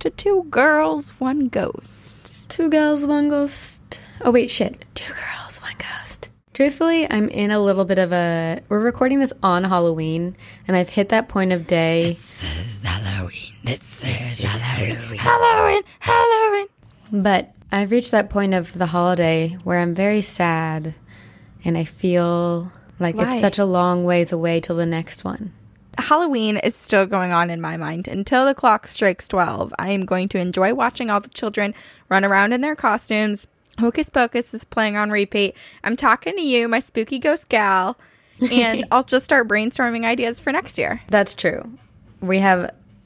to Two Girls, One Ghost. Two Girls, One Ghost. Oh, wait, shit. Two Girls, One Ghost. Truthfully, I'm in a little bit of a... We're recording this on Halloween, and I've hit that point of day. This is Halloween. This is Halloween. Halloween. Halloween. But I've reached that point of the holiday where I'm very sad, and I feel like it's such a long ways away till the next one. Halloween is still going on in my mind. Until the clock strikes 12, I am going to enjoy watching all the children run around in their costumes. Hocus Pocus is playing on repeat. I'm talking to you, my spooky ghost gal, and I'll just start brainstorming ideas for next year. That's true. We're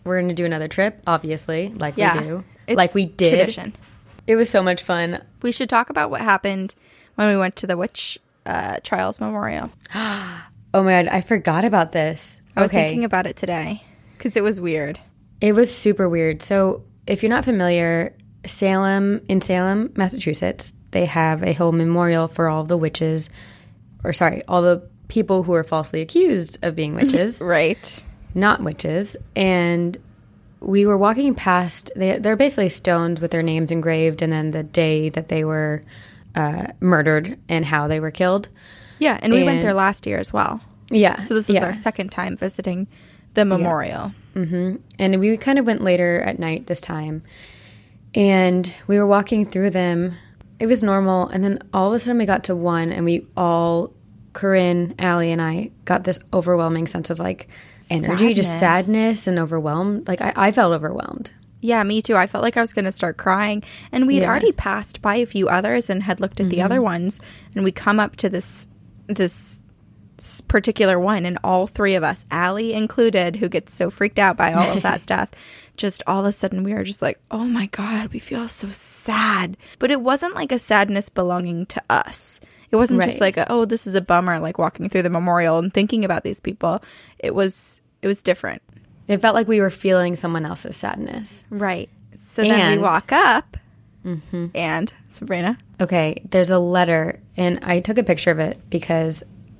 going to do another trip, obviously, we do. It's like we did. Tradition. It was so much fun. We should talk about what happened when we went to the Witch Trials Memorial. Oh my God, I forgot about this. I was thinking about it today because it was weird. It was super weird. So if you're not familiar, in Salem, Massachusetts, they have a whole memorial for all the witches, all the people who are falsely accused of being witches. Right. Not witches. And we were walking past, they're basically stones with their names engraved and then the day that they were murdered and how they were killed. Yeah, and we went there last year as well. Yeah. So this was our second time visiting the memorial. Yeah. Mm-hmm. And we kind of went later at night this time. And we were walking through them. It was normal. And then all of a sudden we got to one and we all, Corinne, Allie, and I, got this overwhelming sense of energy, just sadness and overwhelmed. I felt overwhelmed. Yeah, me too. I felt like I was going to start crying. And we had already passed by a few others and had looked at the other ones. And we come up to this particular one, and all three of us, Allie included, who gets so freaked out by all of that stuff, just all of a sudden we were just like, oh my God, we feel so sad. But it wasn't like a sadness belonging to us. It wasn't just like, oh, this is a bummer, like walking through the memorial and thinking about these people. It was different. It felt like we were feeling someone else's sadness. Right. So then we walk up and Sabrina. Okay, there's a letter, and I took a picture of it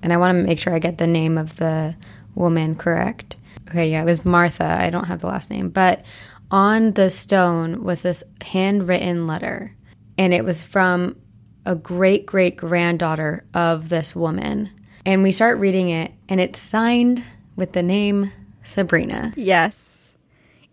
and I want to make sure I get the name of the woman correct. Okay, yeah, it was Martha. I don't have the last name. But on the stone was this handwritten letter. And it was from a great-great-granddaughter of this woman. And we start reading it, and it's signed with the name Sabrina. Yes.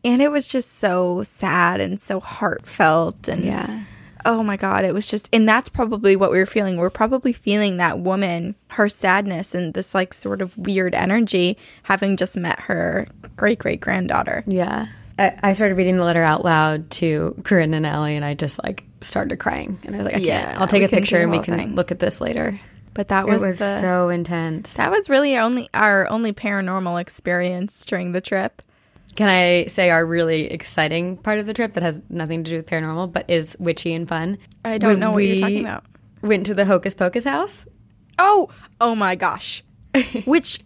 And it was just so sad and so heartfelt. And yeah. Oh my God, it was just, and that's probably what we were feeling. We're probably feeling that woman, her sadness and this sort of weird energy, having just met her great-great-granddaughter. Yeah. I started reading the letter out loud to Corinne and Allie, and I just started crying. And I was like, okay, yeah, I'll take a picture and we can look at this later. But it was so intense. That was really our only paranormal experience during the trip. Can I say our really exciting part of the trip that has nothing to do with paranormal but is witchy and fun? I don't know what you're talking about. Went to the Hocus Pocus house. Oh my gosh. Which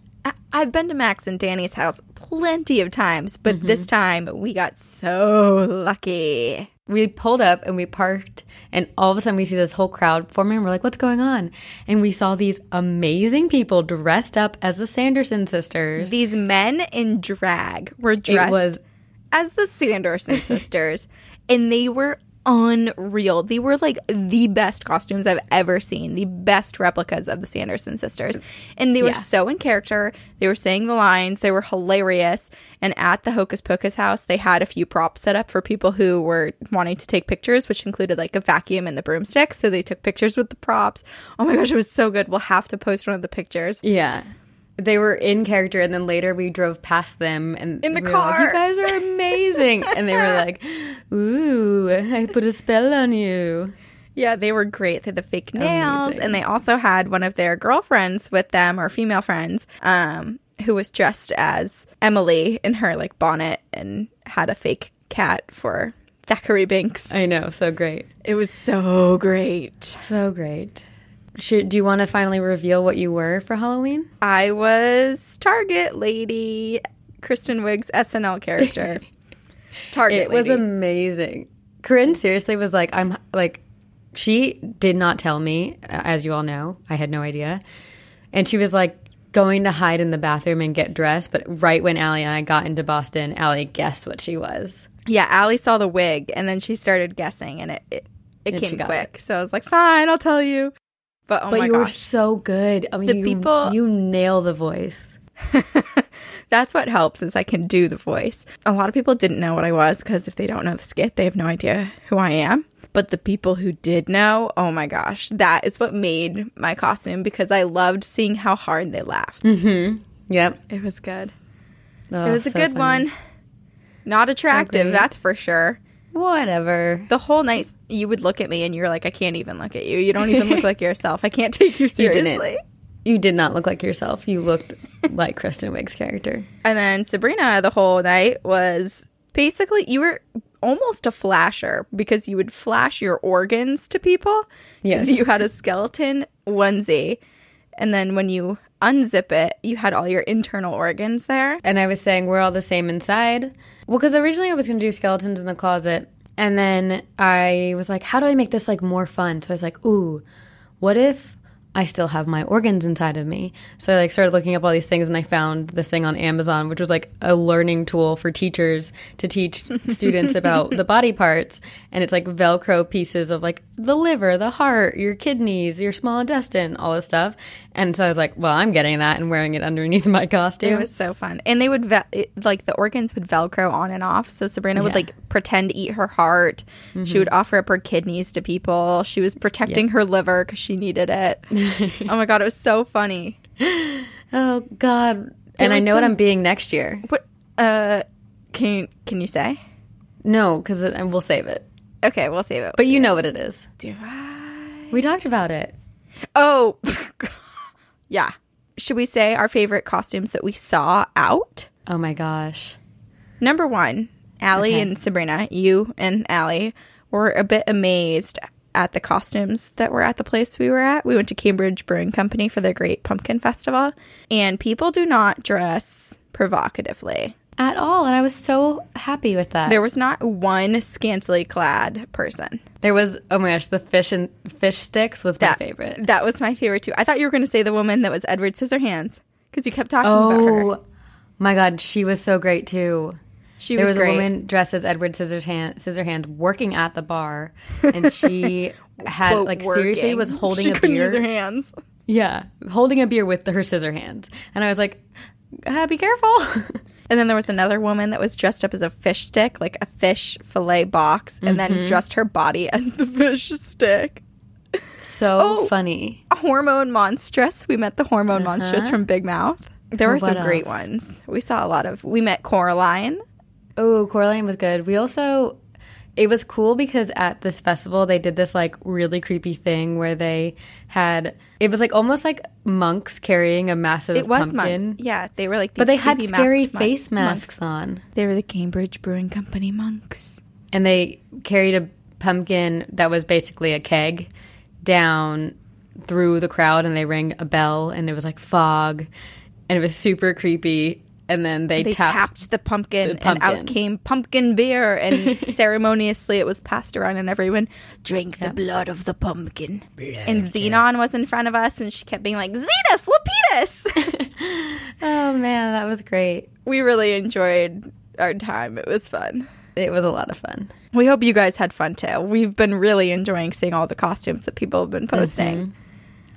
I've been to Max and Danny's house plenty of times, but this time we got so lucky. We pulled up and we parked, and all of a sudden we see this whole crowd forming, and we're like, what's going on? And we saw these amazing people dressed up as the Sanderson sisters. These men in drag were dressed as the Sanderson sisters, and they were unreal. They were the best costumes I've ever seen, the best replicas of the Sanderson sisters. And they were so in character. They were saying the lines. They were hilarious. And at the Hocus Pocus house, they had a few props set up for people who were wanting to take pictures, which included a vacuum and the broomstick. So they took pictures with the props. Oh my gosh, it was so good. We'll have to post one of the pictures. Yeah. They were in character, and then later we drove past them. And in the car. Like, you guys are amazing. And they were like, ooh, I put a spell on you. Yeah, they were great. They had the fake nails. Amazing. And they also had one of their girlfriends with them, or female friends, who was dressed as Emily in her, bonnet, and had a fake cat for Thackeray Binks. I know. So great. It was so great. So great. Do you want to finally reveal what you were for Halloween? I was Target Lady, Kristen Wiig's SNL character. Target Lady. It was amazing. Corinne seriously was like, she did not tell me, as you all know. I had no idea. And she was going to hide in the bathroom and get dressed. But right when Allie and I got into Boston, Allie guessed what she was. Yeah, Allie saw the wig, and then she started guessing, and it came quick. So I was like, fine, I'll tell you. But oh my gosh. Were so good. I mean, you nail the voice. That's what helps, since I can do the voice. A lot of people didn't know what I was, because if they don't know the skit, they have no idea who I am. But the people who did know, oh my gosh, that is what made my costume, because I loved seeing how hard they laughed. Mm-hmm. Yep. It was good. Oh, it was a good one. Not attractive, that's for sure. Whatever. The whole night, you would look at me and you're like, I can't even look at you. You don't even look like yourself. I can't take you seriously. You did not look like yourself. You looked like Kristen Wiig's character. And then Sabrina, the whole night, was basically, you were almost a flasher, because you would flash your organs to people. Yes. You had a skeleton onesie. And then when you unzip it, you had all your internal organs there. And I was saying, we're all the same inside. Well, because originally I was going to do skeletons in the closet. And then I was like, how do I make this like more fun? So I was like, ooh, what if I still have my organs inside of me? So I like started looking up all these things, and I found this thing on Amazon, which was like a learning tool for teachers to teach students about the body parts. And it's like Velcro pieces of like the liver, the heart, your kidneys, your small intestine, all this stuff. And so I was like, well, I'm getting that and wearing it underneath my costume. It was so fun. And they would the organs would Velcro on and off. So Sabrina would like pretend to eat her heart. Mm-hmm. She would offer up her kidneys to people. She was protecting her liver because she needed it. Oh my God, it was so funny. Oh God. And I know what I'm being next year. What? Can you say? No, because we'll save it. Okay, we'll save it. But you know what it is. Do I? We talked about it. Oh, yeah. Should we say our favorite costumes that we saw out? Oh my gosh. Number one, Allie and Sabrina, you and Allie were a bit amazed at the costumes that were at the place we were at. We went to Cambridge Brewing Company for the Great Pumpkin Festival, and people do not dress provocatively at all, and I was so happy with that. There was not one scantily clad person. There was, oh my gosh, the fish sticks was my favorite. That was my favorite too. I thought you were going to say the woman that was Edward Scissorhands, because you kept talking about her. Oh my God, she was so great too. There was a woman dressed as Edward Scissorhands working at the bar, and she had like working. Seriously was holding a beer. She couldn't use her hands. Yeah, holding a beer with her scissor hands, and I was like, "Be careful." And then there was another woman that was dressed up as a fish stick, like a fish fillet box, and then dressed her body as the fish stick. So funny! A hormone monstrous. We met the hormone monstrous from Big Mouth. There were some great ones. We saw a lot of. We met Coraline. Oh, Coraline was good. We also, it was cool because at this festival, they did this like really creepy thing where they had, it was like almost like monks carrying a massive pumpkin. It was monks. Yeah, they were like these creepy. But they had scary face masks on. They were the Cambridge Brewing Company monks. And they carried a pumpkin that was basically a keg down through the crowd, and they rang a bell, and it was like fog, and it was super creepy. And then they tapped the pumpkin, and out came pumpkin beer. And ceremoniously, it was passed around, and everyone drank the blood of the pumpkin. And Xenon was in front of us, and she kept being like, "Zetus, Lapidus!" Oh man, that was great. We really enjoyed our time. It was fun. It was a lot of fun. We hope you guys had fun too. We've been really enjoying seeing all the costumes that people have been posting. Mm-hmm.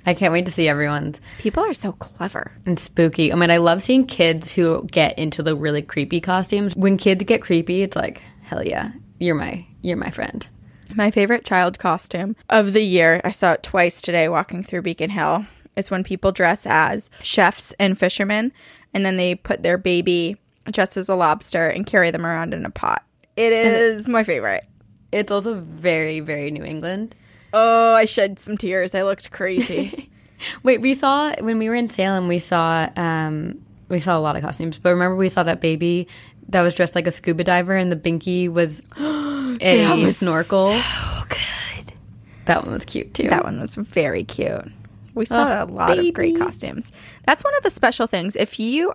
I can't wait to see everyone's. People are so clever. And spooky. I mean, I love seeing kids who get into the really creepy costumes. When kids get creepy, it's like, hell yeah, you're my friend. My favorite child costume of the year, I saw it twice today walking through Beacon Hill, is when people dress as chefs and fishermen, and then they put their baby dressed as a lobster and carry them around in a pot. It is my favorite. It's also very, very New England. Oh, I shed some tears. I looked crazy. Wait, when we were in Salem, we saw a lot of costumes. But remember, we saw that baby that was dressed like a scuba diver, and the binky was a snorkel. So good. That one was cute too. That one was very cute. We saw a lot of great costumes. That's one of the special things. If you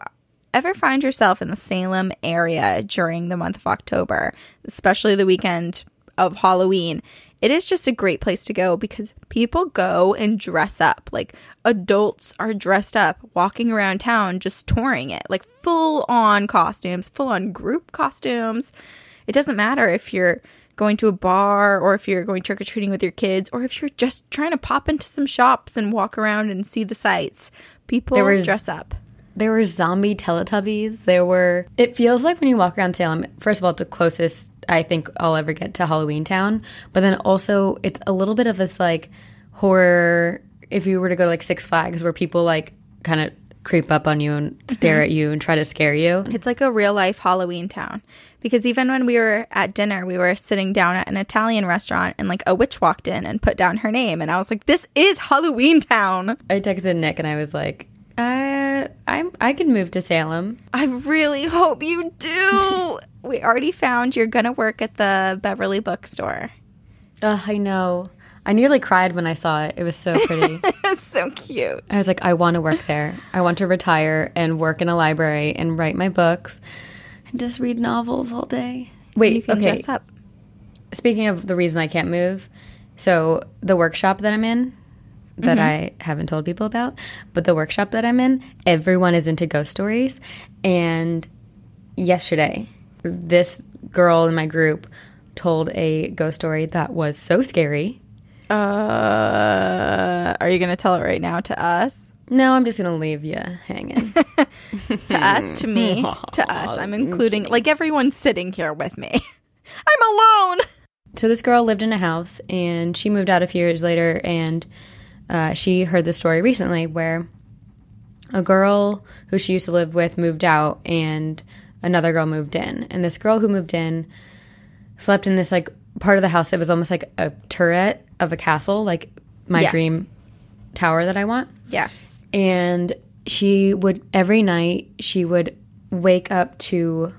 ever find yourself in the Salem area during the month of October, especially the weekend of Halloween, it is just a great place to go because people go and dress up. Like, adults are dressed up, walking around town, just touring it. Like, full-on costumes, full-on group costumes. It doesn't matter if you're going to a bar or if you're going trick-or-treating with your kids or if you're just trying to pop into some shops and walk around and see the sights. People dress up. There were zombie Teletubbies. It feels like when you walk around Salem, first of all, it's the closest I think I'll ever get to Halloween Town. But then also it's a little bit of this like horror, if you were to go to like Six Flags where people like kind of creep up on you and stare at you and try to scare you. It's like a real life Halloween Town. Because even when we were at dinner, we were sitting down at an Italian restaurant and like a witch walked in and put down her name. And I was like, this is Halloween Town. I texted Nick and I was like, I could move to Salem. I really hope you do. We already found you're going to work at the Beverly bookstore. Ugh, I know. I nearly cried when I saw it. It was so pretty. It was so cute. I was like, I want to work there. I want to retire and work in a library and write my books and just read novels all day. Wait, you can dress up. Speaking of the reason I can't move, so the workshop that I'm in, that I haven't told people about, but the workshop that I'm in, everyone is into ghost stories. And yesterday, this girl in my group told a ghost story that was so scary. Are you going to tell it right now to us? No, I'm just going to leave you hanging. To us, to me, to us. I'm including, like, everyone sitting here with me. I'm alone. So this girl lived in a house, and she moved out a few years later, and she heard this story recently where a girl who she used to live with moved out, and another girl moved in. And this girl who moved in slept in this, like, part of the house that was almost like a turret of a castle, like my dream tower that I want. Yes. And she would, every night, she would wake up to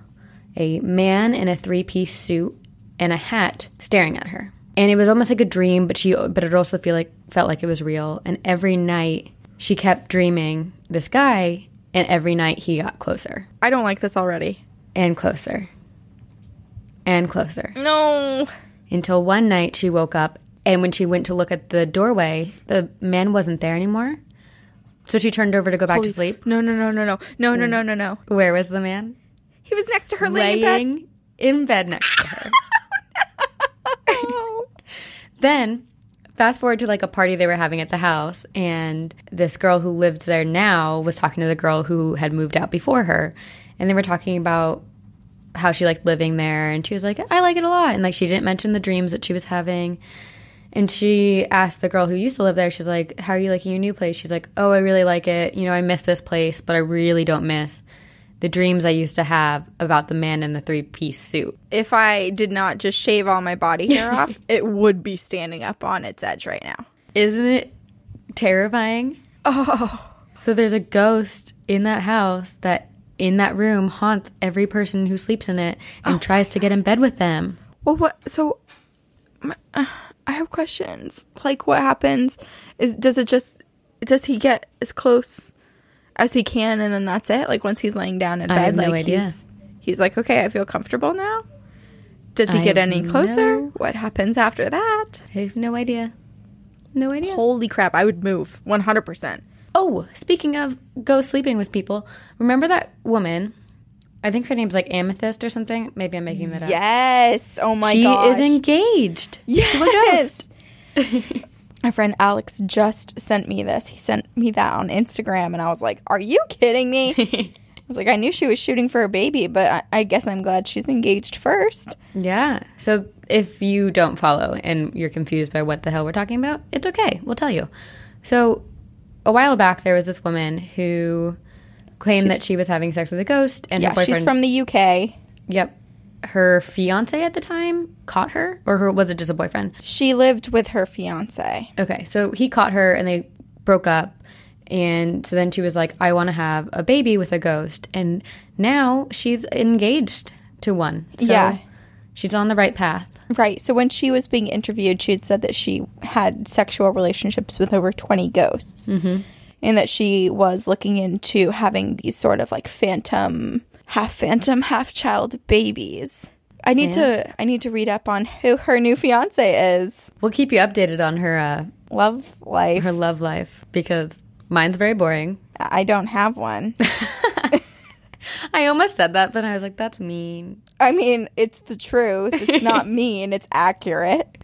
a man in a three-piece suit and a hat staring at her. And it was almost like a dream, but it also felt like it was real. And every night she kept dreaming this guy, and every night he got closer. I don't like this already. And closer. And closer. No. Until one night she woke up, and when she went to look at the doorway, the man wasn't there anymore. So she turned over to go back to sleep. No. Where was the man? He was next to her, laying in bed next to her. Oh. Then fast forward to like a party they were having at the house, and this girl who lives there now was talking to the girl who had moved out before her, and they were talking about how she liked living there, and she was like, I like it a lot, and like she didn't mention the dreams that she was having. And she asked the girl who used to live there, she's like, how are you liking your new place? She's like, oh, I really like it. You know, I miss this place, but I really don't miss the dreams I used to have about the man in the three-piece suit. If I did not just shave all my body hair off, it would be standing up on its edge right now. Isn't it terrifying? Oh. So there's a ghost in that house that in that room haunts every person who sleeps in it and tries to get in bed with them. Well, what? So I have questions. Like, what happens? Does he get as close as he can, and then that's it? Like, once he's laying down in bed, I have no idea. He's like, okay, I feel comfortable now. Does he get any closer? No. What happens after that? I have no idea. No idea. Holy crap! I would move 100%. Oh, speaking of ghost sleeping with people, remember that woman? I think her name's like Amethyst or something. Maybe I'm making that up. Yes. Oh my gosh. She is engaged to a ghost. My friend Alex just sent me this. He sent me that on Instagram, and I was like, are you kidding me? I was like, I knew she was shooting for a baby, but I guess I'm glad she's engaged first. Yeah. So if you don't follow and you're confused by what the hell we're talking about, it's okay. We'll tell you. So a while back, there was this woman who claimed that she was having sex with a ghost, and her boyfriend, she's from the UK. Yep. Her fiance at the time caught her, or was it just a boyfriend? She lived with her fiance. Okay, so he caught her, and they broke up, and so then she was like, I want to have a baby with a ghost, and now she's engaged to one. So she's on the right path. Right. So when she was being interviewed, she had said that she had sexual relationships with over 20 ghosts, and that she was looking into having these sort of like half phantom, half child babies. I need to read up on who her new fiance is. We'll keep you updated on her love life. Her love life, because mine's very boring. I don't have one. I almost said that, but I was like, that's mean. I mean, it's the truth. It's not mean. It's accurate.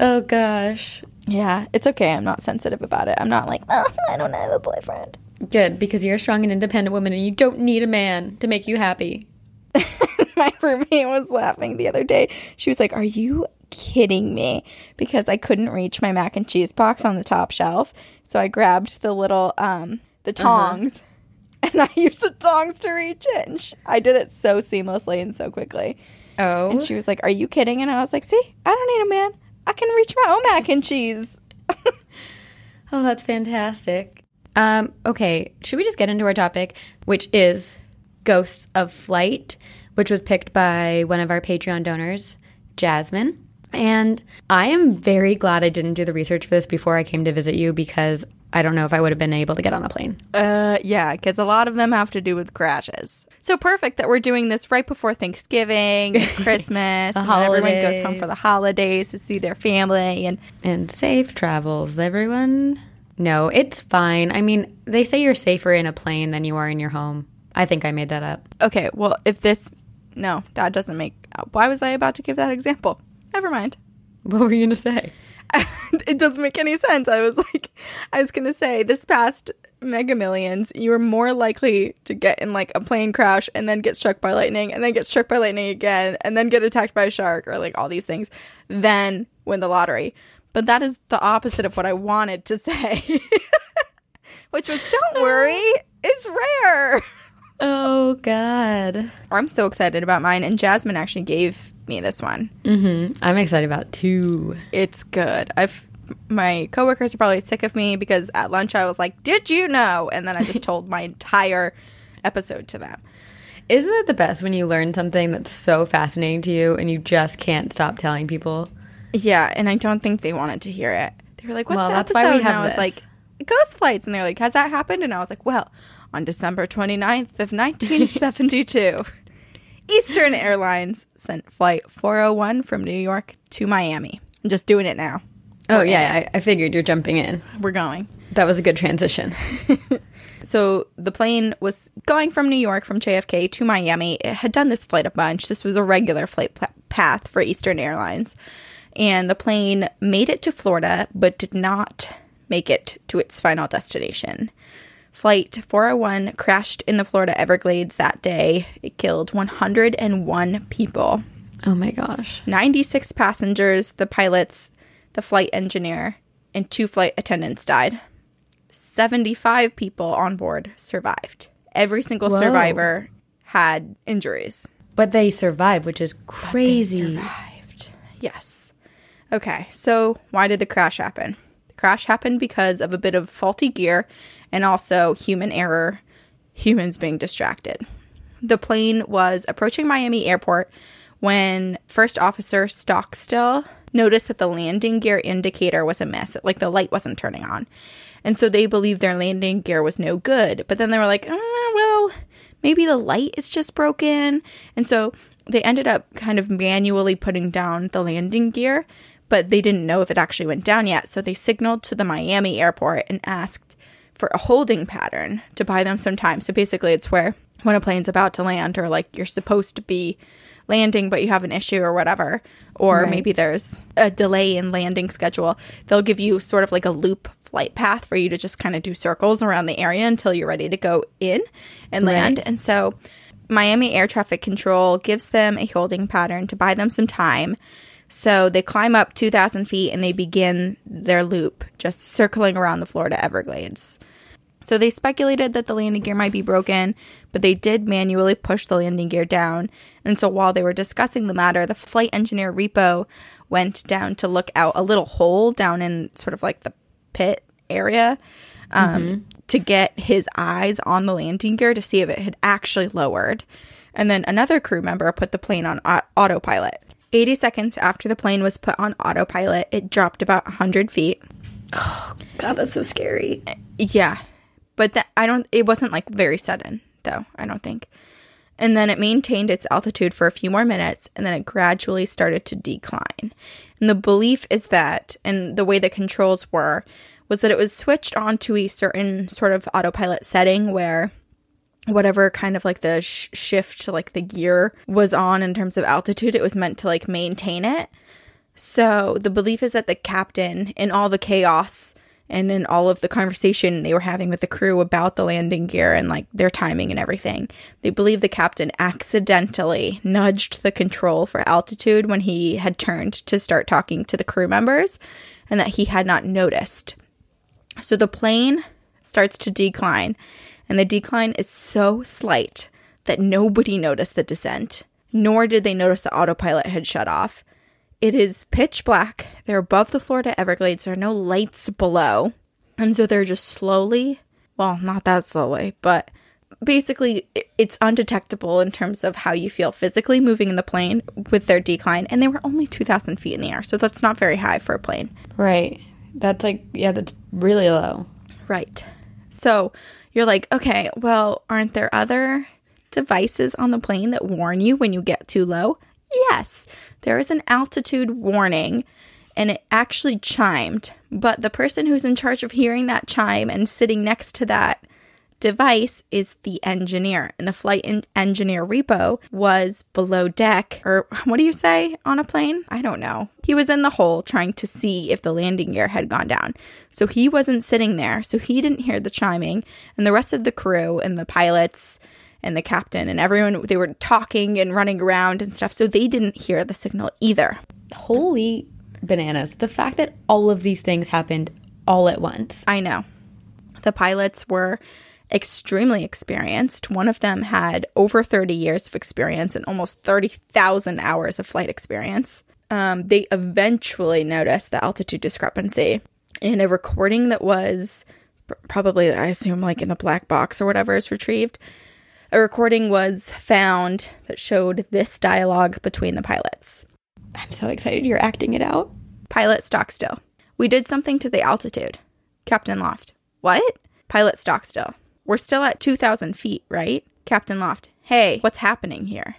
Oh, gosh. Yeah, it's okay. I'm not sensitive about it. I'm not like, oh, I don't have a boyfriend. Good, because you're a strong and independent woman and you don't need a man to make you happy. My roommate was laughing the other day. She was like, are you kidding me? Because I couldn't reach my mac and cheese box on the top shelf. So I grabbed the little, the tongs. Uh-huh. And I used the tongs to reach it. And I did it so seamlessly and so quickly. Oh. And she was like, are you kidding? And I was like, see, I don't need a man. I can reach my own mac and cheese. Oh, that's fantastic. Okay, should we just get into our topic, which is Ghosts of Flight, which was picked by one of our Patreon donors, Jasmine. And I am very glad I didn't do the research for this before I came to visit you, because I don't know if I would have been able to get on a plane. Yeah, because a lot of them have to do with crashes. So perfect that we're doing this right before Thanksgiving, Christmas, the holidays. And everyone goes home for the holidays to see their family. And safe travels, everyone. No, it's fine. I mean, they say you're safer in a plane than you are in your home. I think I made that up. Okay, well, if this... No, that doesn't make... Why was I about to give that example? Never mind. What were you going to say? It doesn't make any sense. I was going to say, this past Mega Millions, you were more likely to get in like a plane crash and then get struck by lightning and then get struck by lightning again and then get attacked by a shark or like all these things than win the lottery. But that is the opposite of what I wanted to say, which was, don't worry, it's rare. Oh, God. I'm so excited about mine. And Jasmine actually gave me this one. Mm-hmm. I'm excited about two. It's good. My coworkers are probably sick of me because at lunch I was like, did you know? And then I just told my entire episode to them. Isn't it the best when you learn something that's so fascinating to you and you just can't stop telling people? Yeah, and I don't think they wanted to hear it. They were like, what's the episode? That's why we have and I was like, ghost flights. And they were like, has that happened? And I was like, well, on December 29th of 1972, Eastern Airlines sent Flight 401 from New York to Miami. I'm just doing it now. Oh, yeah. I figured you're jumping in. We're going. That was a good transition. So the plane was going from New York, from JFK to Miami. It had done this flight a bunch. This was a regular flight path for Eastern Airlines. And the plane made it to Florida, but did not make it to its final destination. Flight 401 crashed in the Florida Everglades that day. It killed 101 people. Oh, my gosh. 96 passengers, the pilots, the flight engineer, and two flight attendants died. 75 people on board survived. Every single survivor had injuries. But they survived, which is crazy. But they survived. Yes. Okay, so why did the crash happen? The crash happened because of a bit of faulty gear and also human error, humans being distracted. The plane was approaching Miami Airport when First Officer Stockstill noticed that the landing gear indicator was amiss. Like, the light wasn't turning on. And so they believed their landing gear was no good. But then they were like, well, maybe the light is just broken. And so they ended up kind of manually putting down the landing gear, but they didn't know if it actually went down yet. So they signaled to the Miami airport and asked for a holding pattern to buy them some time. So basically it's where when a plane's about to land, or like you're supposed to be landing but you have an issue or whatever, or maybe there's a delay in landing schedule, they'll give you sort of like a loop flight path for you to just kind of do circles around the area until you're ready to go in and land. And so Miami Air Traffic Control gives them a holding pattern to buy them some time. So they climb up 2,000 feet and they begin their loop, just circling around the Florida Everglades. So they speculated that the landing gear might be broken, but they did manually push the landing gear down. And so while they were discussing the matter, the flight engineer Repo went down to look out a little hole down in sort of like the pit area to get his eyes on the landing gear to see if it had actually lowered. And then another crew member put the plane on autopilot. 80 seconds after the plane was put on autopilot, it dropped about 100 feet. Oh, God, that's so scary. Yeah. But it wasn't like very sudden, though, I don't think. And then it maintained its altitude for a few more minutes, and then it gradually started to decline. And the belief is that, and the way the controls were, was that it was switched on to a certain sort of autopilot setting where whatever kind of like the shift, like the gear was on in terms of altitude, it was meant to like maintain it. So the belief is that the captain, in all the chaos and in all of the conversation they were having with the crew about the landing gear and like their timing and everything, they believe the captain accidentally nudged the control for altitude when he had turned to start talking to the crew members, and that he had not noticed. So the plane starts to decline, and the decline is so slight that nobody noticed the descent, nor did they notice the autopilot had shut off. It is pitch black. They're above the Florida Everglades. There are no lights below. And so they're just slowly, well, not that slowly, but basically it's undetectable in terms of how you feel physically moving in the plane with their decline. And they were only 2,000 feet in the air, so that's not very high for a plane. Right. That's like, yeah, that's really low. Right. So you're like, okay, well, aren't there other devices on the plane that warn you when you get too low? Yes, there is an altitude warning, and it actually chimed. But the person who's in charge of hearing that chime and sitting next to that device is the engineer. And the flight engineer, Repo, was below deck, or what do you say on a plane? I don't know. He was in the hole trying to see if the landing gear had gone down. So he wasn't sitting there, so he didn't hear the chiming. And the rest of the crew and the pilots and the captain and everyone, they were talking and running around and stuff, so they didn't hear the signal either. Holy bananas. The fact that all of these things happened all at once. I know. The pilots were extremely experienced. One of them had over 30 years of experience and almost 30,000 hours of flight experience. They eventually noticed the altitude discrepancy in a recording that was probably, I assume, like in the black box or whatever is retrieved. A recording was found that showed this dialogue between the pilots. I'm so excited you're acting it out. Pilot, stock still. We did something to the altitude. Captain Loft. What? Pilot, stock still. We're still at 2,000 feet, right? Captain Loft. Hey, what's happening here?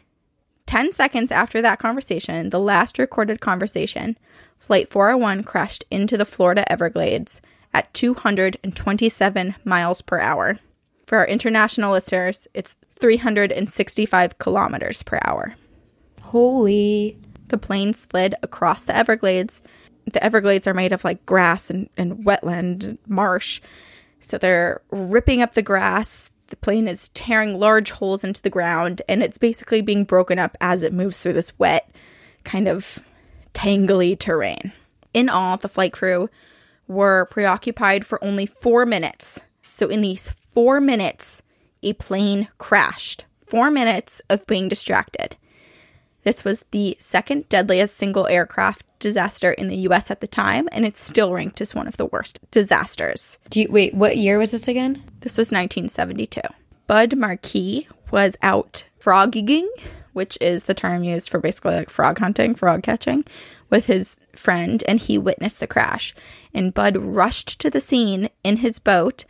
10 seconds after that conversation, the last recorded conversation, Flight 401 crashed into the Florida Everglades at 227 miles per hour. For our international listeners, it's 365 kilometers per hour. Holy. The plane slid across the Everglades. The Everglades are made of like grass and wetland and marsh. So they're ripping up the grass. The plane is tearing large holes into the ground, and it's basically being broken up as it moves through this wet, kind of tangly terrain. In all, the flight crew were preoccupied for only 4 minutes. So in these 4 minutes, a plane crashed. 4 minutes of being distracted. This was the second deadliest single aircraft disaster in the U.S. at the time, and it's still ranked as one of the worst disasters. Wait, what year was this again? This was 1972. Bud Marquis was out frogging, which is the term used for basically like frog hunting, frog catching, with his friend, and he witnessed the crash. And Bud rushed to the scene in his boat.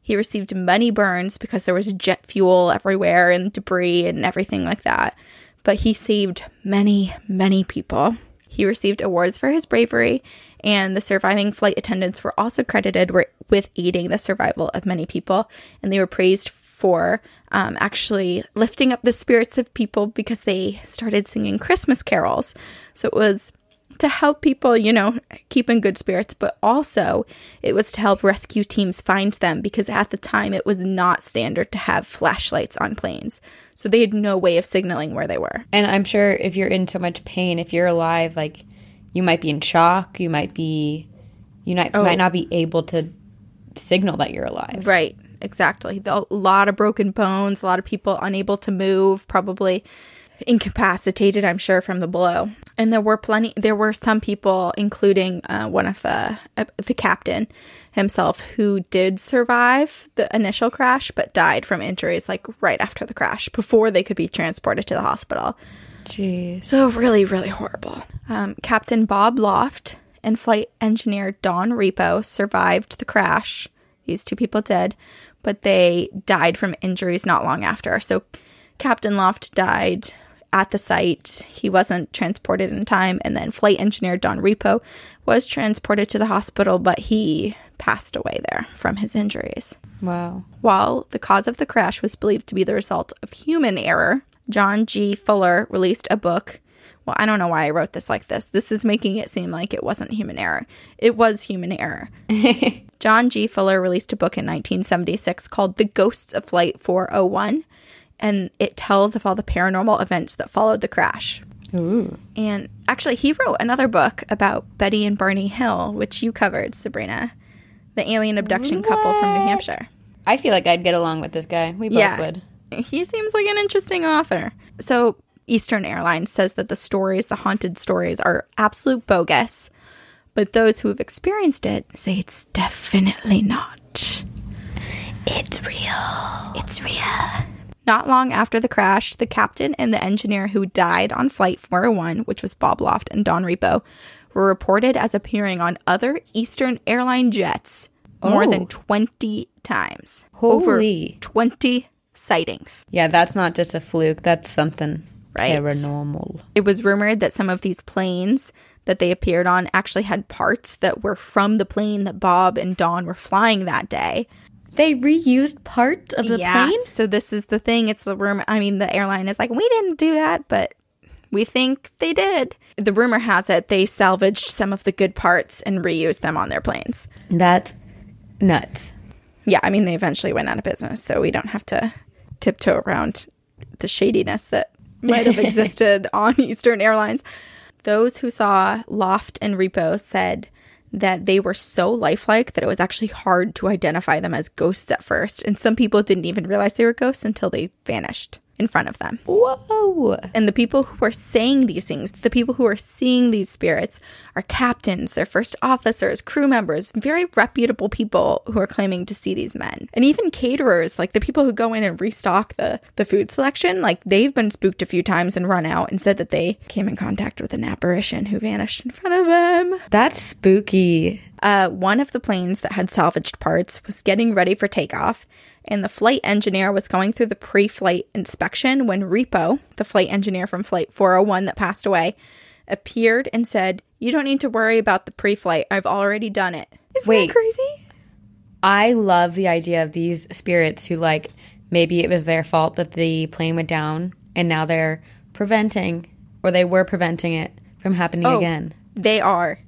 He received many burns because there was jet fuel everywhere and debris and everything like that. But he saved many, many people. He received awards for his bravery, and the surviving flight attendants were also credited with aiding the survival of many people. And they were praised for actually lifting up the spirits of people because they started singing Christmas carols. So it was to help people, you know, keep in good spirits, but also it was to help rescue teams find them, because at the time it was not standard to have flashlights on planes. So they had no way of signaling where they were. And I'm sure if you're in so much pain, if you're alive, like you might be in shock, you might be, might not be able to signal that you're alive. Right, exactly. A lot of broken bones, a lot of people unable to move, probably incapacitated, I'm sure, from the blow. And there were some people, including one of the captain himself, who did survive the initial crash but died from injuries like right after the crash before they could be transported to the hospital. Jeez. So really, really horrible. Captain Bob Loft and flight engineer Don Repo survived the crash. These two people did, but they died from injuries not long after. So Captain Loft died at the site. He wasn't transported in time. And then flight engineer Don Repo was transported to the hospital, but he passed away there from his injuries. Wow. While the cause of the crash was believed to be the result of human error, John G. Fuller released a book. Well, I don't know why I wrote this like this. This is making it seem like it wasn't human error. It was human error. John G. Fuller released a book in 1976 called The Ghosts of Flight 401, and it tells of all the paranormal events that followed the crash. Ooh. And actually, he wrote another book about Betty and Barney Hill, which you covered, Sabrina, the alien abduction couple from New Hampshire. I feel like I'd get along with this guy. We both would. He seems like an interesting author. So Eastern Airlines says that the stories, the haunted stories, are absolute bogus, but those who have experienced it say it's definitely not. It's real. It's real. Not long after the crash, the captain and the engineer who died on Flight 401, which was Bob Loft and Don Repo, were reported as appearing on other Eastern Airline jets more than 20 times. Holy. Over 20 sightings. Yeah, that's not just a fluke. That's something paranormal. It was rumored that some of these planes that they appeared on actually had parts that were from the plane that Bob and Don were flying that day. They reused part of the plane? So this is the thing. It's the rumor. I mean, the airline is like, we didn't do that, but we think they did. The rumor has it they salvaged some of the good parts and reused them on their planes. That's nuts. Yeah, I mean, they eventually went out of business, so we don't have to tiptoe around the shadiness that might have existed on Eastern Airlines. Those who saw Loft and Repo said that they were so lifelike that it was actually hard to identify them as ghosts at first. And some people didn't even realize they were ghosts until they vanished in front of them. Whoa! And the people who are saying these things, the people who are seeing these spirits, are captains, their first officers, crew members, very reputable people who are claiming to see these men. And even caterers, like the people who go in and restock the food selection, like they've been spooked a few times and run out and said that they came in contact with an apparition who vanished in front of them. That's spooky. One of the planes that had salvaged parts was getting ready for takeoff, and the flight engineer was going through the pre-flight inspection when Repo, the flight engineer from Flight 401 that passed away, appeared and said, "You don't need to worry about the pre-flight. I've already done it." Isn't that crazy? I love the idea of these spirits who, like, maybe it was their fault that the plane went down and now they're preventing, or they were preventing it from happening again. They are.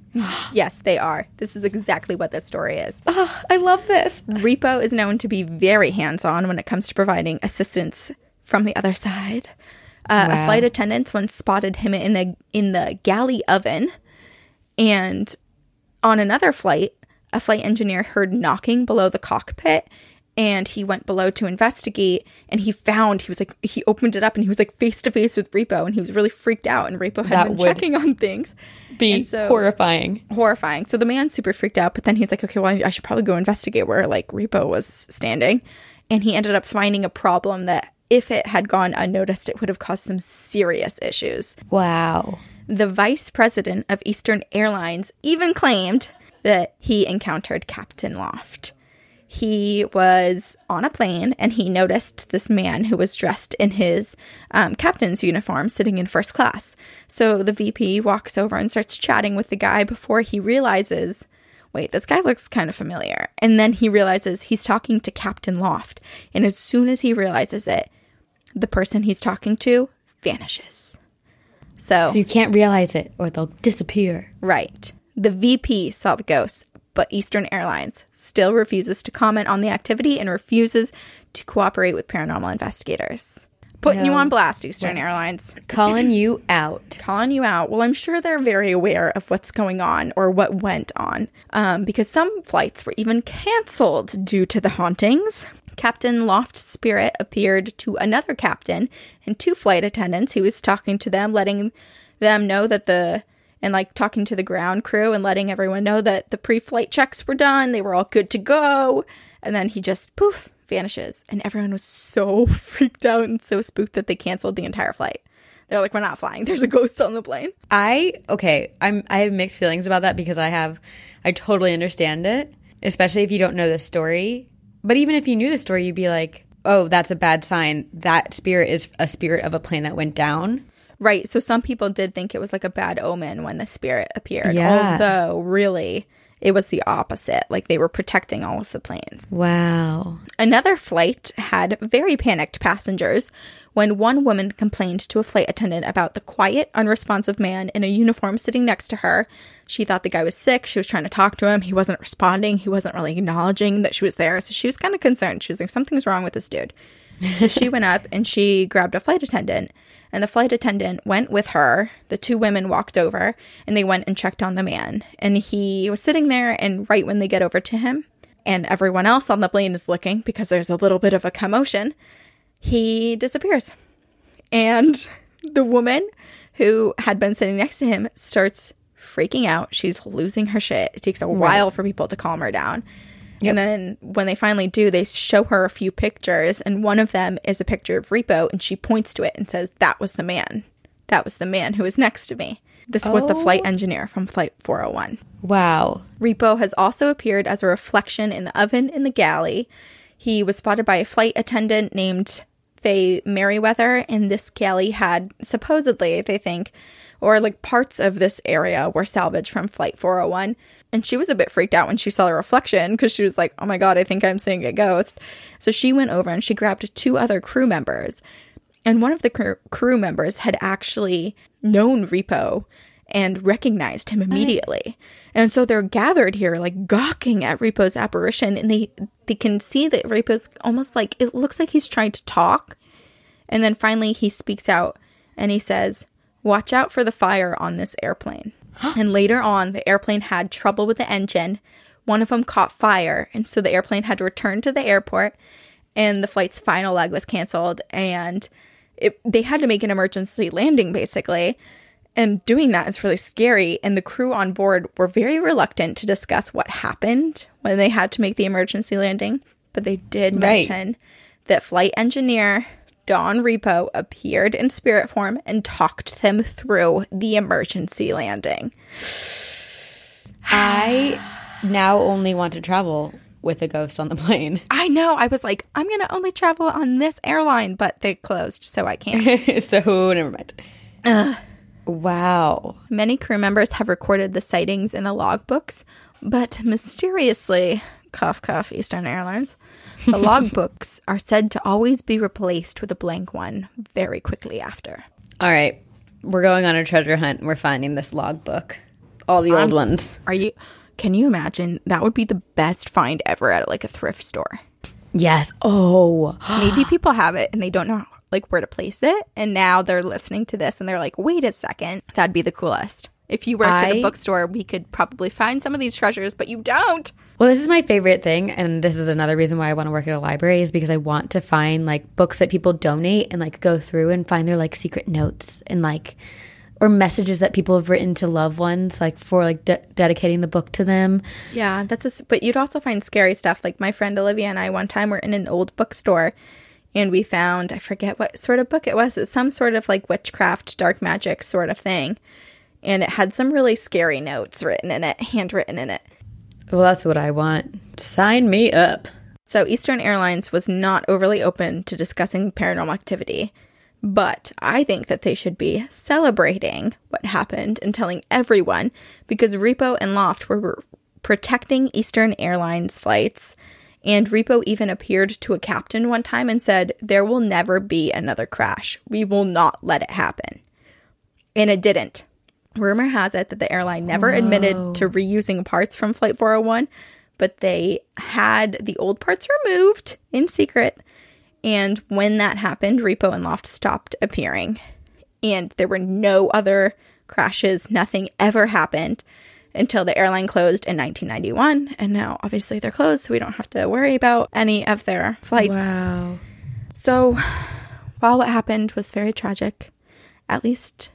Yes, they are. This is exactly what this story is. Oh, I love this. Repo is known to be very hands-on when it comes to providing assistance from the other side. A flight attendant once spotted him in the galley oven. And on another flight, a flight engineer heard knocking below the cockpit, and he went below to investigate, and he opened it up, and he was like face to face with Repo, and he was really freaked out, and Repo had been checking on things. Horrifying. So the man's super freaked out, but then he's like, okay, well, I should probably go investigate where, like, Repo was standing. And he ended up finding a problem that if it had gone unnoticed, it would have caused some serious issues. Wow. The vice president of Eastern Airlines even claimed that he encountered Captain Loft. He was on a plane, and he noticed this man who was dressed in his captain's uniform sitting in first class. So the VP walks over and starts chatting with the guy before he realizes, wait, this guy looks kind of familiar. And then he realizes he's talking to Captain Loft. And as soon as he realizes it, the person he's talking to vanishes. So you can't realize it, or they'll disappear. Right. The VP saw the ghosts, but Eastern Airlines still refuses to comment on the activity and refuses to cooperate with paranormal investigators. Putting you on blast, Eastern Airlines. Calling you out. Well, I'm sure they're very aware of what's going on or what went on, because some flights were even canceled due to the hauntings. Captain Loft's spirit appeared to another captain and two flight attendants. He was talking to them, letting them know that talking to the ground crew and letting everyone know that the pre-flight checks were done. They were all good to go. And then he just, poof, vanishes. And everyone was so freaked out and so spooked that they canceled the entire flight. They're like, we're not flying. There's a ghost on the plane. I have mixed feelings about that, because I totally understand it, especially if you don't know the story. But even if you knew the story, you'd be like, oh, that's a bad sign. That spirit is a spirit of a plane that went down. Right, so some people did think it was like a bad omen when the spirit appeared, although really It was the opposite. Like, they were protecting all of the planes. Wow. Another flight had very panicked passengers when one woman complained to a flight attendant about the quiet, unresponsive man in a uniform sitting next to her. She thought the guy was sick. She was trying to talk to him. He wasn't responding. He wasn't really acknowledging that she was there. So she was kind of concerned. She was like, something's wrong with this dude. So she went up and she grabbed a flight attendant. And the flight attendant went with her. The two women walked over and they went and checked on the man. And he was sitting there, and right when they get over to him and everyone else on the plane is looking because there's a little bit of a commotion, he disappears. And the woman who had been sitting next to him starts freaking out. She's losing her shit. It takes a while for people to calm her down. Yep. And then when they finally do, they show her a few pictures, and one of them is a picture of Repo, and she points to it and says, that was the man. That was the man who was next to me. This was the flight engineer from Flight 401. Wow. Repo has also appeared as a reflection in the oven in the galley. He was spotted by a flight attendant named Faye Merriweather, and this galley had supposedly, they think, or like parts of this area were salvaged from Flight 401. And she was a bit freaked out when she saw the reflection because she was like, oh my God, I think I'm seeing a ghost. So she went over and she grabbed two other crew members. And one of the crew members had actually known Repo and recognized him immediately. And so they're gathered here like gawking at Repo's apparition. And they can see that Repo's almost like, it looks like he's trying to talk. And then finally he speaks out and he says, watch out for the fire on this airplane. And later on, the airplane had trouble with the engine. One of them caught fire, and so the airplane had to return to the airport, and the flight's final leg was canceled, and they had to make an emergency landing, basically. And doing that is really scary, and the crew on board were very reluctant to discuss what happened when they had to make the emergency landing, but they did mention that flight engineer Don Repo appeared in spirit form and talked them through the emergency landing. I now only want to travel with a ghost on the plane. I know. I was like, I'm going to only travel on this airline, but they closed, so I can't. So never mind. Wow. Many crew members have recorded the sightings in the logbooks, but mysteriously, cough, cough, Eastern Airlines, the logbooks are said to always be replaced with a blank one very quickly after. All right. We're going on a treasure hunt. We're finding this logbook. All the old ones. Can you imagine? That would be the best find ever at like a thrift store. Yes. Oh. Maybe people have it and they don't know like where to place it. And now they're listening to this and they're like, wait a second. That'd be the coolest. If you worked at a bookstore, we could probably find some of these treasures, but you don't. Well, this is my favorite thing, and this is another reason why I want to work at a library, is because I want to find, like, books that people donate and, like, go through and find their, like, secret notes and, like, or messages that people have written to loved ones, like, for, like, dedicating the book to them. Yeah, but you'd also find scary stuff. Like, my friend Olivia and I one time were in an old bookstore, and we found, I forget what sort of book it was. It's some sort of, like, witchcraft, dark magic sort of thing, and it had some really scary notes written in it, handwritten in it. Well, that's what I want. Sign me up. So Eastern Airlines was not overly open to discussing paranormal activity, but I think that they should be celebrating what happened and telling everyone, because Repo and Loft were protecting Eastern Airlines flights, and Repo even appeared to a captain one time and said, there will never be another crash. We will not let it happen. And it didn't. Rumor has it that the airline never admitted to reusing parts from Flight 401, but they had the old parts removed in secret. And when that happened, Repo and Loft stopped appearing. And there were no other crashes. Nothing ever happened until the airline closed in 1991. And now, obviously, they're closed, so we don't have to worry about any of their flights. Wow. So, while what happened was very tragic, at least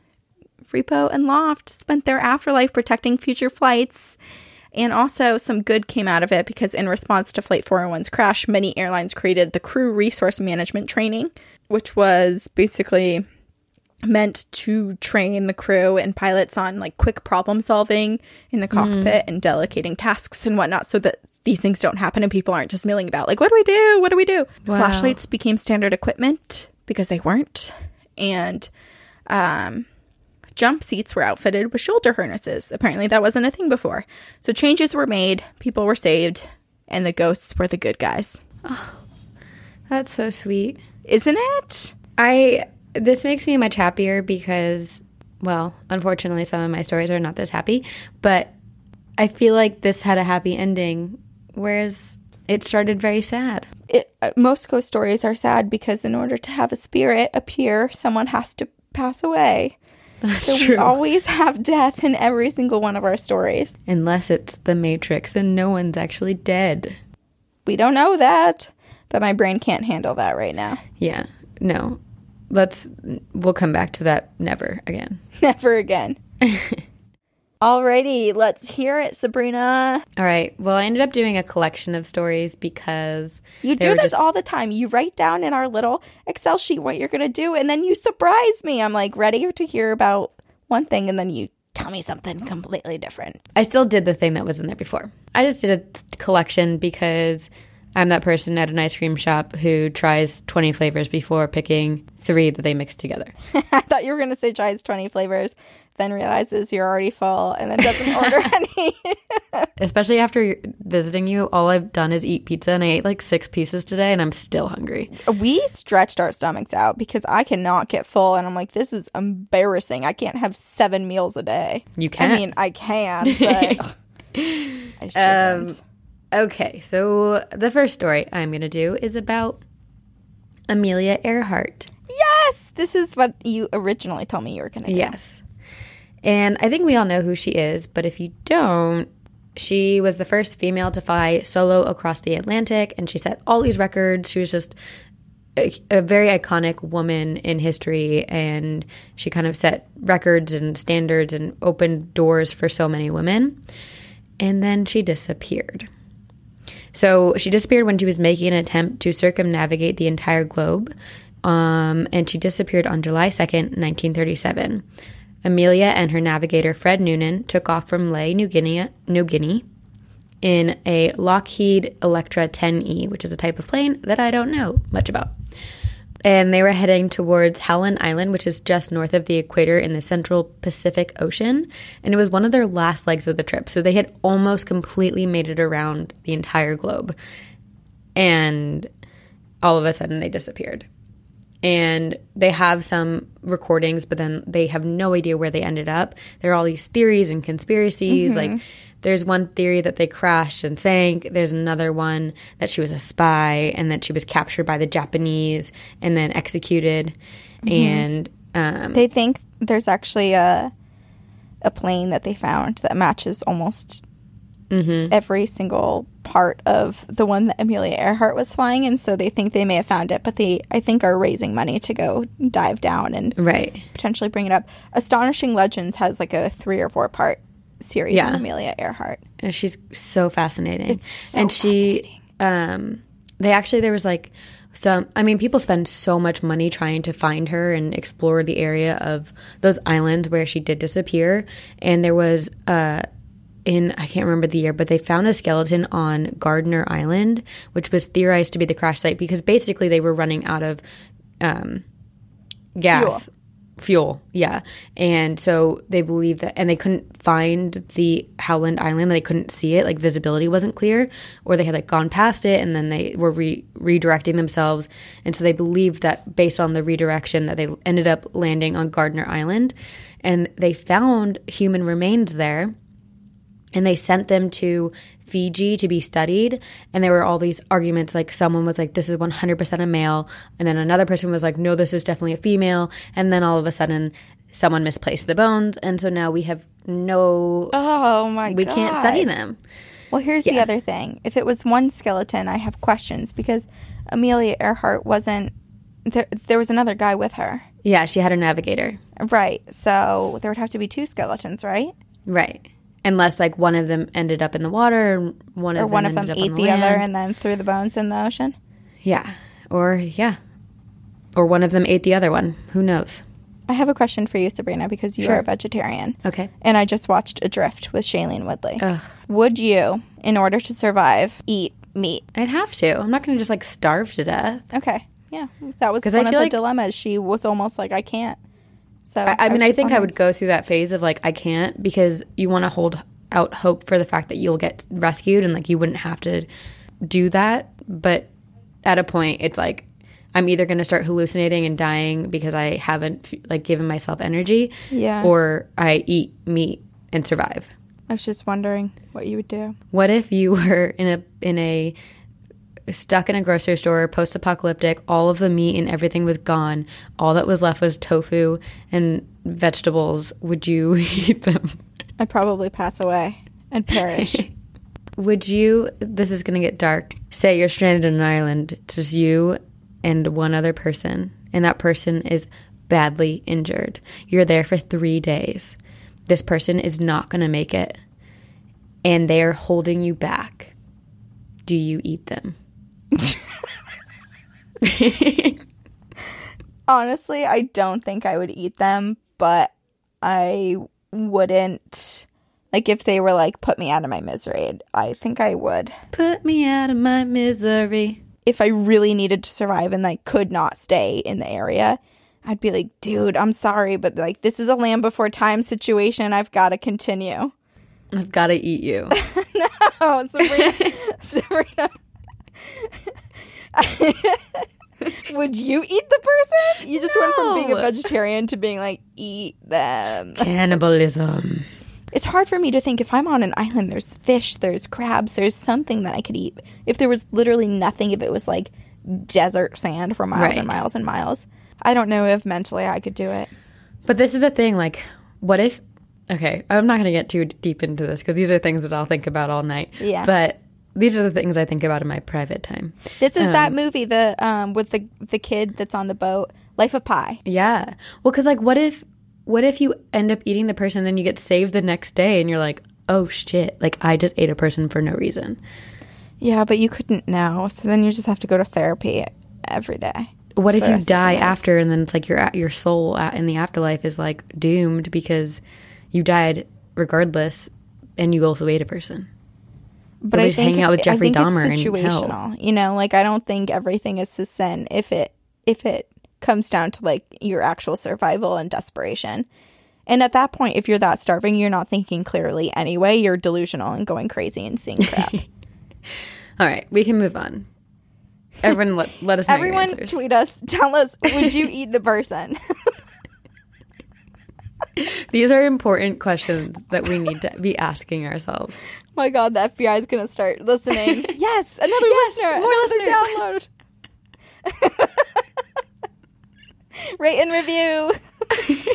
Repo and Loft spent their afterlife protecting future flights, and also some good came out of it, because in response to Flight 401's crash, many airlines created the Crew Resource Management Training, which was basically meant to train the crew and pilots on like quick problem solving in the cockpit and delegating tasks and whatnot, so that these things don't happen and people aren't just milling about like, what do we do? What do we do? Wow. Flashlights became standard equipment because they weren't, and Jump seats were outfitted with shoulder harnesses. Apparently that wasn't a thing before. So changes were made, people were saved, and the ghosts were the good guys. Oh, that's so sweet. Isn't it? This makes me much happier because, well, unfortunately some of my stories are not this happy, but I feel like this had a happy ending, whereas it started very sad. Most ghost stories are sad because in order to have a spirit appear, someone has to pass away. That's true. We always have death in every single one of our stories. Unless it's the Matrix and no one's actually dead. We don't know that, but my brain can't handle that right now. Yeah, no. We'll come back to that never again. Never again. Alrighty, let's hear it, Sabrina. All right. Well, I ended up doing a collection of stories because... You do this all the time. You write down in our little Excel sheet what you're going to do, and then you surprise me. I'm like ready to hear about one thing, and then you tell me something completely different. I still did the thing that was in there before. I just did a collection because I'm that person at an ice cream shop who tries 20 flavors before picking three that they mix together. I thought you were going to say tries 20 flavors. Then realizes you're already full and then doesn't order any. Especially after visiting you, all I've done is eat pizza, and I ate like 6 pieces today and I'm still hungry. We stretched our stomachs out because I cannot get full, and I'm like, this is embarrassing. I can't have 7 meals a day. You can. I mean, I can, but I shouldn't. Okay, so the first story I'm going to do is about Amelia Earhart. Yes! This is what you originally told me you were going to do. Yes. And I think we all know who she is, but if you don't, she was the first female to fly solo across the Atlantic, and she set all these records. She was just a very iconic woman in history, and she kind of set records and standards and opened doors for so many women. And then she disappeared. So she disappeared when she was making an attempt to circumnavigate the entire globe, and she disappeared on July 2nd, 1937. Amelia and her navigator, Fred Noonan, took off from Lae, New Guinea, in a Lockheed Electra 10E, which is a type of plane that I don't know much about. And they were heading towards Howland Island, which is just north of the equator in the central Pacific Ocean. And it was one of their last legs of the trip. So they had almost completely made it around the entire globe. And all of a sudden they disappeared. And they have some recordings, but then they have no idea where they ended up. There are all these theories and conspiracies. Mm-hmm. Like, there's one theory that they crashed and sank. There's another one that she was a spy and that she was captured by the Japanese and then executed. Mm-hmm. And they think there's actually a plane that they found that matches almost every single part of the one that Amelia Earhart was flying, and so they think they may have found it, but they, I think, are raising money to go dive down and potentially bring it up. Astonishing Legends has like a 3 or 4 part series on Amelia Earhart. And she's so fascinating. They actually, there was like some, I mean, people spend so much money trying to find her and explore the area of those islands where she did disappear, and there was I can't remember the year, but they found a skeleton on Gardner Island, which was theorized to be the crash site because basically they were running out of gas. Fuel, yeah. And so they believed that – and they couldn't find the Howland Island. They couldn't see it. Like, visibility wasn't clear, or they had like gone past it and then they were redirecting themselves. And so they believed that based on the redirection that they ended up landing on Gardner Island. And they found human remains there. And they sent them to Fiji to be studied, and there were all these arguments, like someone was like, this is 100% a male, and then another person was like, no, this is definitely a female, and then all of a sudden someone misplaced the bones, and so now we have no... Oh my God. We can't study them. Well, here's the other thing. If it was one skeleton, I have questions, because Amelia Earhart wasn't... There was another guy with her. Yeah, she had a navigator. Right, so there would have to be 2 skeletons, right? Right. Unless, like, one of them ended up in the water, and one of them ate the other and then threw the bones in the ocean? Yeah. Or one of them ate the other one. Who knows? I have a question for you, Sabrina, because you are a vegetarian. Okay. And I just watched Adrift with Shailene Woodley. Ugh. Would you, in order to survive, eat meat? I'd have to. I'm not going to just, like, starve to death. Okay. Yeah. That was one of the dilemmas. She was almost like, I can't. So I mean, I think I would go through that phase of like, I can't, because you want to hold out hope for the fact that you'll get rescued and like you wouldn't have to do that. But at a point, it's like, I'm either going to start hallucinating and dying because I haven't like given myself energy, or I eat meat and survive. I was just wondering what you would do. What if you were in a stuck in a grocery store, post-apocalyptic, all of the meat and everything was gone. All that was left was tofu and vegetables. Would you eat them? I'd probably pass away and perish. Would you, this is going to get dark, say you're stranded on an island, just you and one other person, and that person is badly injured. You're there for 3 days. This person is not going to make it, and they are holding you back. Do you eat them? Honestly, I don't think I would eat them, but I wouldn't. Like, if they were like, put me out of my misery, I think I would. Put me out of my misery. If I really needed to survive and like could not stay in the area, I'd be like, dude, I'm sorry, but like this is a land before time situation. I've got to continue. I've got to eat you. No, Sabrina. Sabrina. Would you eat the person? You just went from being a vegetarian to being like, eat them. Cannibalism. It's hard for me to think, if I'm on an island, there's fish, there's crabs, there's something that I could eat. If there was literally nothing, if it was like desert sand for miles and miles and miles. I don't know if mentally I could do it. But this is the thing, like, what if, okay, I'm not going to get too deep into this because these are things that I'll think about all night. Yeah. But these are the things I think about in my private time. This is that movie with the kid that's on the boat, Life of Pi. Yeah. Well, because like, what if you end up eating the person and then you get saved the next day and you're like, oh shit, like I just ate a person for no reason. Yeah, but you couldn't know. So then you just have to go to therapy every day. What if you die after, and then it's like your soul in the afterlife is like doomed because you died regardless, and you also ate a person. But I think hang out with Jeffrey Dahmer it's situational. You know, like I don't think everything is a sin if it comes down to like your actual survival and desperation. And at that point, if you're that starving, you're not thinking clearly anyway. You're delusional and going crazy and seeing crap. All right, we can move on. Everyone, let us know. Everyone, tweet us. Tell us, would you eat the person? These are important questions that we need to be asking ourselves. My God, the FBI is going to start listening. Yes, another listener. More listeners. Download. Rate and review.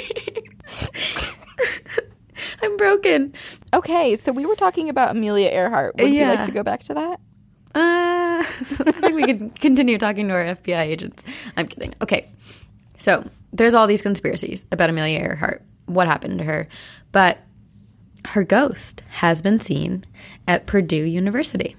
I'm broken. Okay, so we were talking about Amelia Earhart. Would you like to go back to that? I think we could continue talking to our FBI agents. I'm kidding. Okay. So there's all these conspiracies about Amelia Earhart, what happened to her. But her ghost has been seen at Purdue University.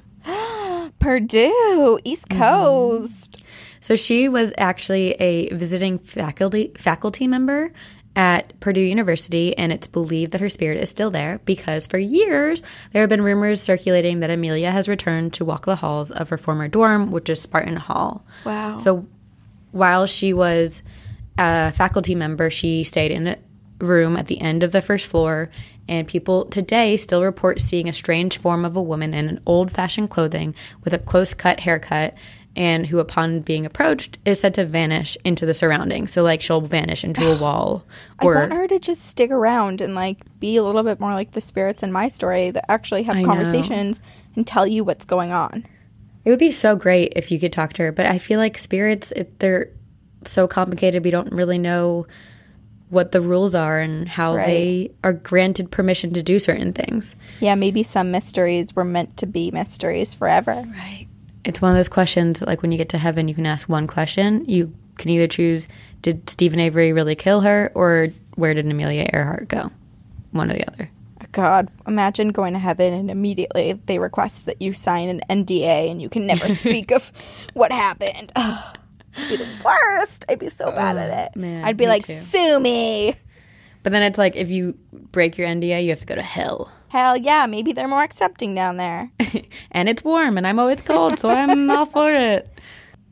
Purdue, East Coast. Mm-hmm. So she was actually a visiting faculty member at Purdue University, and it's believed that her spirit is still there because for years there have been rumors circulating that Amelia has returned to walk the halls of her former dorm, which is Spartan Hall. Wow. So while she was a faculty member, she stayed in a room at the end of the first floor, and people today still report seeing a strange form of a woman in an old-fashioned clothing with a close-cut haircut, and who, upon being approached, is said to vanish into the surroundings. So, like, she'll vanish into a wall. Or I want her to just stick around and, like, be a little bit more like the spirits in my story that actually have conversations and tell you what's going on. It would be so great if you could talk to her. But I feel like spirits, they're so complicated. We don't really know what the rules are and how they are granted permission to do certain things. Yeah, maybe some mysteries were meant to be mysteries forever. Right. It's one of those questions, like when you get to heaven, you can ask one question. You can either choose, did Stephen Avery really kill her, or where did Amelia Earhart go? One or the other. God, imagine going to heaven and immediately they request that you sign an NDA and you can never speak of what happened. Oh, it'd be the worst. I'd be so bad at it. Man, I'd be like, too. Sue me. But then it's like, if you break your NDA, you have to go to hell. Hell yeah, maybe they're more accepting down there. And it's warm, and I'm always cold, so I'm all for it.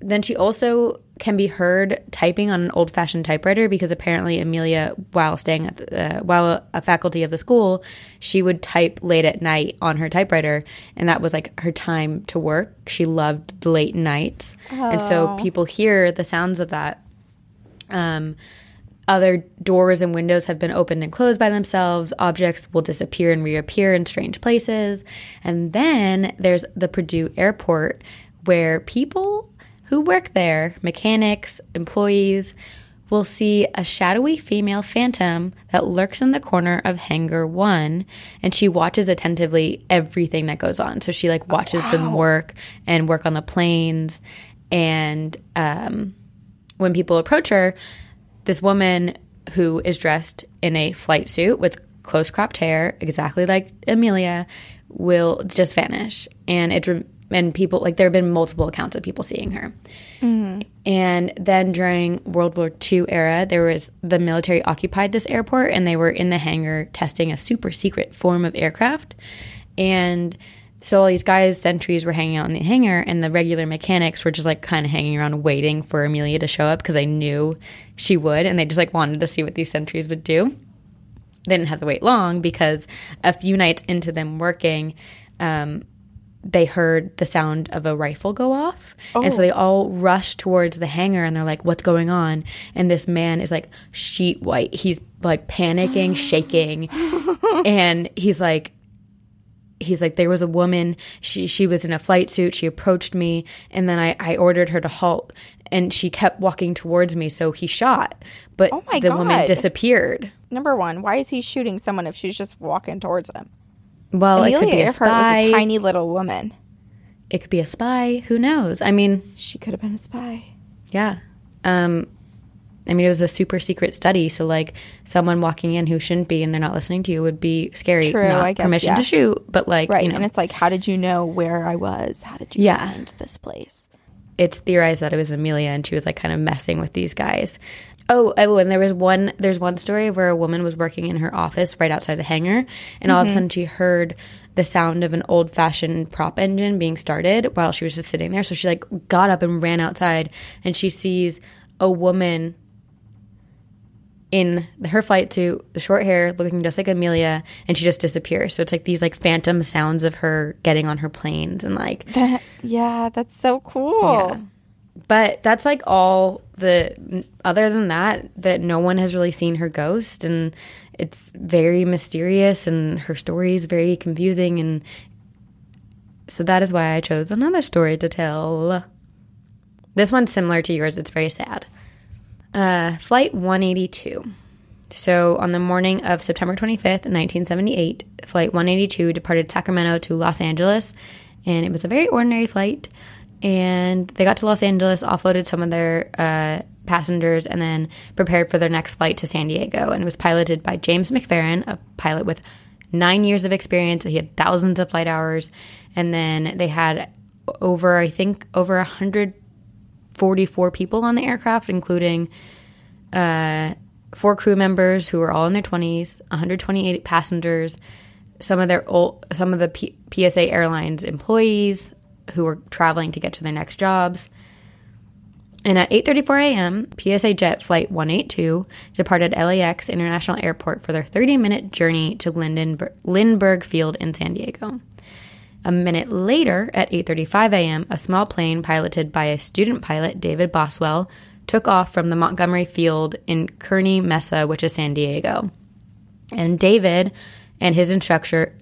Then she also can be heard typing on an old-fashioned typewriter because apparently Amelia, while staying at while a faculty of the school, she would type late at night on her typewriter, and that was like her time to work. She loved the late nights, and so people hear the sounds of that. Other doors and windows have been opened and closed by themselves. Objects will disappear and reappear in strange places, and then there's the Purdue Airport, where people who work there, mechanics, employees, will see a shadowy female phantom that lurks in the corner of Hangar 1, and she watches attentively everything that goes on. So she, like, watches them work and work on the planes, and when people approach her, this woman who is dressed in a flight suit with close-cropped hair, exactly like Amelia, will just vanish, and and people, like, there have been multiple accounts of people seeing her. Mm-hmm. And then during World War II era, there was the military occupied this airport, and they were in the hangar testing a super secret form of aircraft. And so all these guys, sentries, were hanging out in the hangar, and the regular mechanics were just, like, kind of hanging around waiting for Amelia to show up because they knew she would, and they just, like, wanted to see what these sentries would do. They didn't have to wait long because a few nights into them working, they heard the sound of a rifle go off. Oh. And so they all rushed towards the hangar, and they're like, what's going on? And this man is, like, sheet white. He's, like, panicking, shaking. And he's like, there was a woman. She was in a flight suit. She approached me, and then I ordered her to halt, and she kept walking towards me, so he shot. But woman disappeared. Number one, why is he shooting someone if she's just walking towards him? Well, Amelia, it could be a spy. Was a tiny little woman. It could be a spy. Who knows? I mean, she could have been a spy. Yeah. I mean, it was a super secret study. So, like, someone walking in who shouldn't be and they're not listening to you would be scary. True, not I guess. Permission to shoot, but, like, right. You know. And it's like, how did you know where I was? How did you find this place? It's theorized that it was Amelia, and she was, like, kind of messing with these guys. Oh, and there's one story where a woman was working in her office right outside the hangar, and all of a sudden she heard the sound of an old-fashioned prop engine being started while she was just sitting there. So she, like, got up and ran outside, and she sees a woman in her flight suit, the short hair, looking just like Amelia, and she just disappears. So it's, like, these, like, phantom sounds of her getting on her planes and, like... Yeah, that's so cool. Yeah. But that's, like, all the – other than that no one has really seen her ghost, and it's very mysterious, and her story is very confusing. And so that is why I chose another story to tell. This one's similar to yours. It's very sad. Flight 182. So on the morning of September 25th, 1978, Flight 182 departed Sacramento to Los Angeles, and it was a very ordinary flight. And they got to Los Angeles, offloaded some of their passengers, and then prepared for their next flight to San Diego. And it was piloted by James McFerrin, a pilot with 9 years of experience. He had thousands of flight hours. And then they had over 144 people on the aircraft, including 4 crew members who were all in their 20s, 128 passengers, some of the PSA Airlines employees who were traveling to get to their next jobs. And at 8:34 a.m., PSA Jet Flight 182 departed LAX International Airport for their 30-minute journey to Lindbergh Field in San Diego. A minute later, at 8:35 a.m., a small plane piloted by a student pilot, David Boswell, took off from the Montgomery Field in Kearny Mesa, which is San Diego. And David and his instructor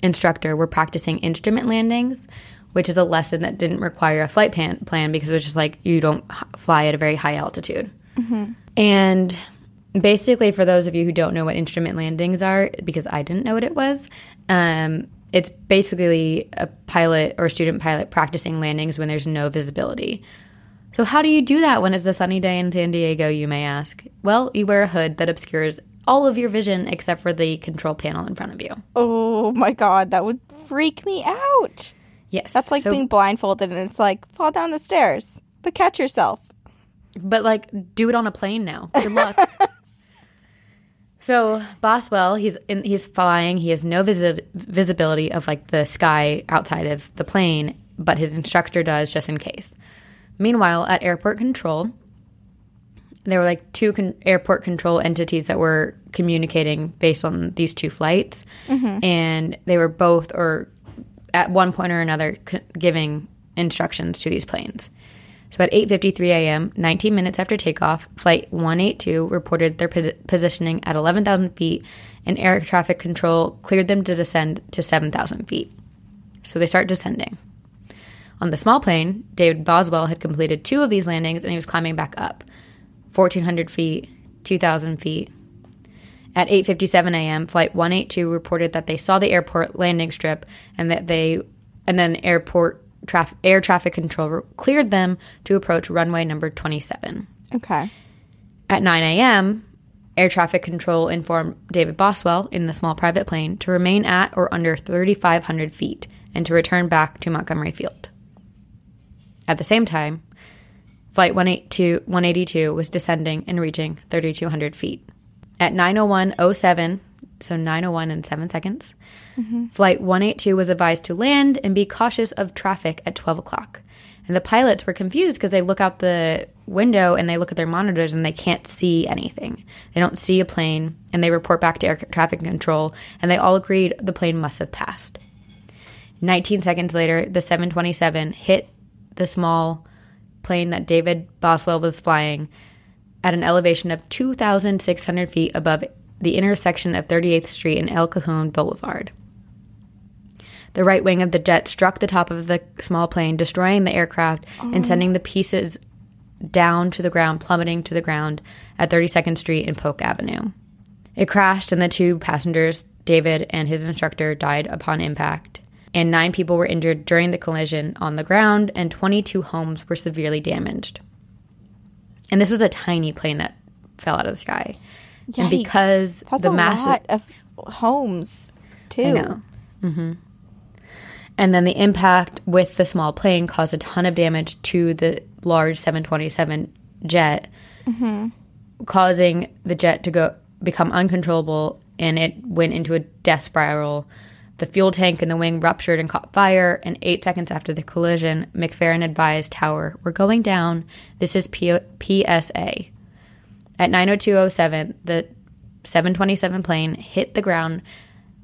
were practicing instrument landings, which is a lesson that didn't require a flight plan because it was just like you don't fly at a very high altitude. Mm-hmm. And basically, for those of you who don't know what instrument landings are, because I didn't know what it was, it's basically a pilot or student pilot practicing landings when there's no visibility. So how do you do that when it's a sunny day in San Diego, you may ask? Well, you wear a hood that obscures all of your vision except for the control panel in front of you. Oh, my God. That would freak me out. Yes. That's like being blindfolded, and it's like, fall down the stairs, but catch yourself. But, like, do it on a plane now. Good luck. So Boswell, he's flying. He has no visibility of, like, the sky outside of the plane, but his instructor does just in case. Meanwhile, at airport control, there were like two airport control entities that were communicating based on these two flights. Mm-hmm. And they were both, or at one point or another, giving instructions to these planes. So at 8:53 a.m., 19 minutes after takeoff, Flight 182 reported their positioning at 11,000 feet, and air traffic control cleared them to descend to 7,000 feet. So they start descending. On the small plane, David Boswell had completed two of these landings, and he was climbing back up, 1,400 feet, 2,000 feet. At 8:57 a.m., Flight 182 reported that they saw the airport landing strip, and that then air traffic control cleared them to approach runway number 27. Okay. At 9 a.m., air traffic control informed David Boswell in the small private plane to remain at or under 3,500 feet and to return back to Montgomery Field. At the same time, Flight 182 was descending and reaching 3,200 feet. At 9:01:07, so 9:01 in 7 seconds, mm-hmm. Flight 182 was advised to land and be cautious of traffic at 12 o'clock. And the pilots were confused because they look out the window and they look at their monitors and they can't see anything. They don't see a plane, and they report back to air traffic control, and they all agreed the plane must have passed. 19 seconds later, the 727 hit the small plane that David Boswell was flying at an elevation of 2,600 feet above the intersection of 38th Street and El Cajon Boulevard. The right wing of the jet struck the top of the small plane, destroying the aircraft and sending the pieces down to the ground, plummeting to the ground at 32nd Street and Polk Avenue. It crashed, and the two passengers, David and his instructor, died upon impact. And 9 people were injured during the collision on the ground, and 22 homes were severely damaged. And this was a tiny plane that fell out of the sky. Yikes. And because that's the massive, a lot of homes, too. I know. Mm-hmm. And then the impact with the small plane caused a ton of damage to the large 727 jet, mm-hmm. causing the jet to become uncontrollable, and it went into a death spiral. The fuel tank and the wing ruptured and caught fire, and 8 seconds after the collision, McFerrin advised Tower, "We're going down. This is PSA." At 9:02:07, the 727 plane hit the ground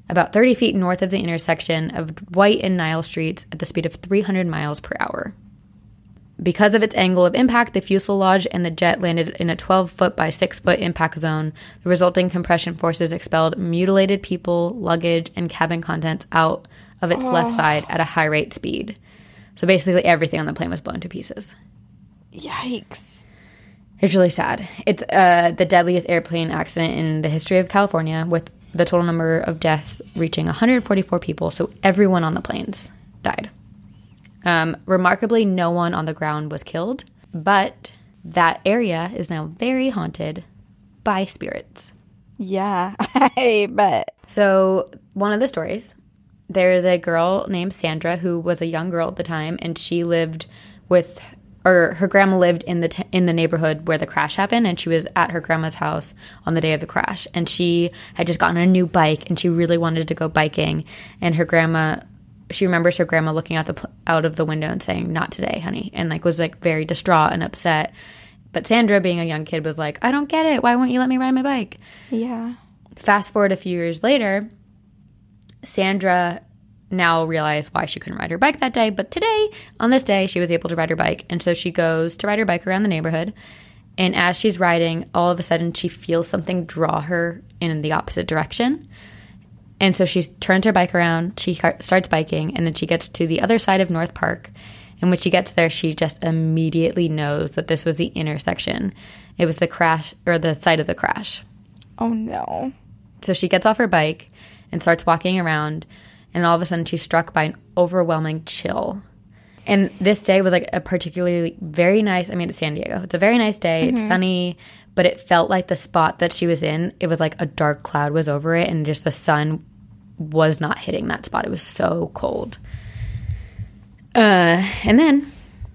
about 30 feet north of the intersection of White and Nile Streets at the speed of 300 miles per hour. Because of its angle of impact, the fuselage and the jet landed in a 12-foot by 6-foot impact zone. The resulting compression forces expelled mutilated people, luggage, and cabin contents out of its left side at a high rate speed. So basically everything on the plane was blown to pieces. Yikes. It's really sad. It's the deadliest airplane accident in the history of California, with the total number of deaths reaching 144 people, so everyone on the planes died. Remarkably, no one on the ground was killed, but that area is now very haunted by spirits. Yeah, I bet. So one of the stories, there is a girl named Sandra who was a young girl at the time, and she lived with... or her grandma lived in the neighborhood where the crash happened, and she was at her grandma's house on the day of the crash. And she had just gotten a new bike, and she really wanted to go biking. And her grandma, she remembers her grandma looking out out of the window and saying, "Not today, honey," and was very distraught and upset. But Sandra, being a young kid, was like, "I don't get it. Why won't you let me ride my bike?" Yeah. Fast forward a few years later, Sandra now realize why she couldn't ride her bike that day, but today, on this day, she was able to ride her bike, and so she goes to ride her bike around the neighborhood, and as she's riding, all of a sudden, she feels something draw her in the opposite direction, and so she turns her bike around, she starts biking, and then she gets to the other side of North Park, and when she gets there, she just immediately knows that this was the intersection. It was the crash, or the site of the crash. Oh, no. So she gets off her bike and starts walking around, and all of a sudden, she's struck by an overwhelming chill. And this day was like a particularly very nice – I mean, it's San Diego. It's a very nice day. Mm-hmm. It's sunny. But it felt like the spot that she was in, it was like a dark cloud was over it, and just the sun was not hitting that spot. It was so cold. And then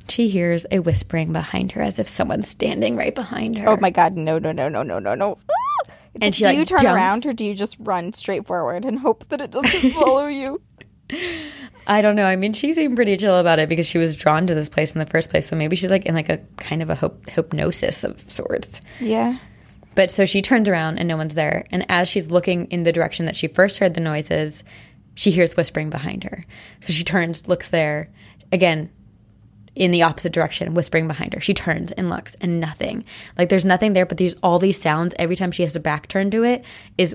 she hears a whispering behind her as if someone's standing right behind her. Oh, my God. No, no, no, no, no, no, no. And she, do you turn jumps around, or do you just run straight forward and hope that it doesn't follow you? I don't know. I mean, she seemed pretty chill about it because she was drawn to this place in the first place. So maybe she's like in like a kind of a hypnosis of sorts. Yeah. But so she turns around and no one's there. And as she's looking in the direction that she first heard the noises, she hears whispering behind her. So she turns, looks there. Again, in the opposite direction, whispering behind her. She turns and looks and nothing. Like there's nothing there, but there's all these sounds. Every time she has to back turn to it is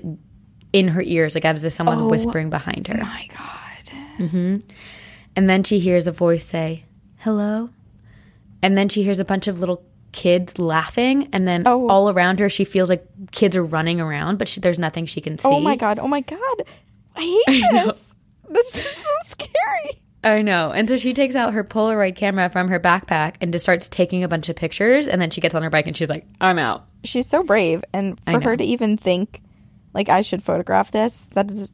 in her ears, like as if someone's whispering behind her. Oh, my God. Mm-hmm. And then she hears a voice say, hello. And then she hears a bunch of little kids laughing. And then all around her, she feels like kids are running around, but there's nothing she can see. Oh, my God. Oh, my God. I hate this. This is so scary. I know. And so she takes out her Polaroid camera from her backpack and just starts taking a bunch of pictures. And then she gets on her bike and she's like, I'm out. She's so brave. And for her to even think, like, I should photograph this, that is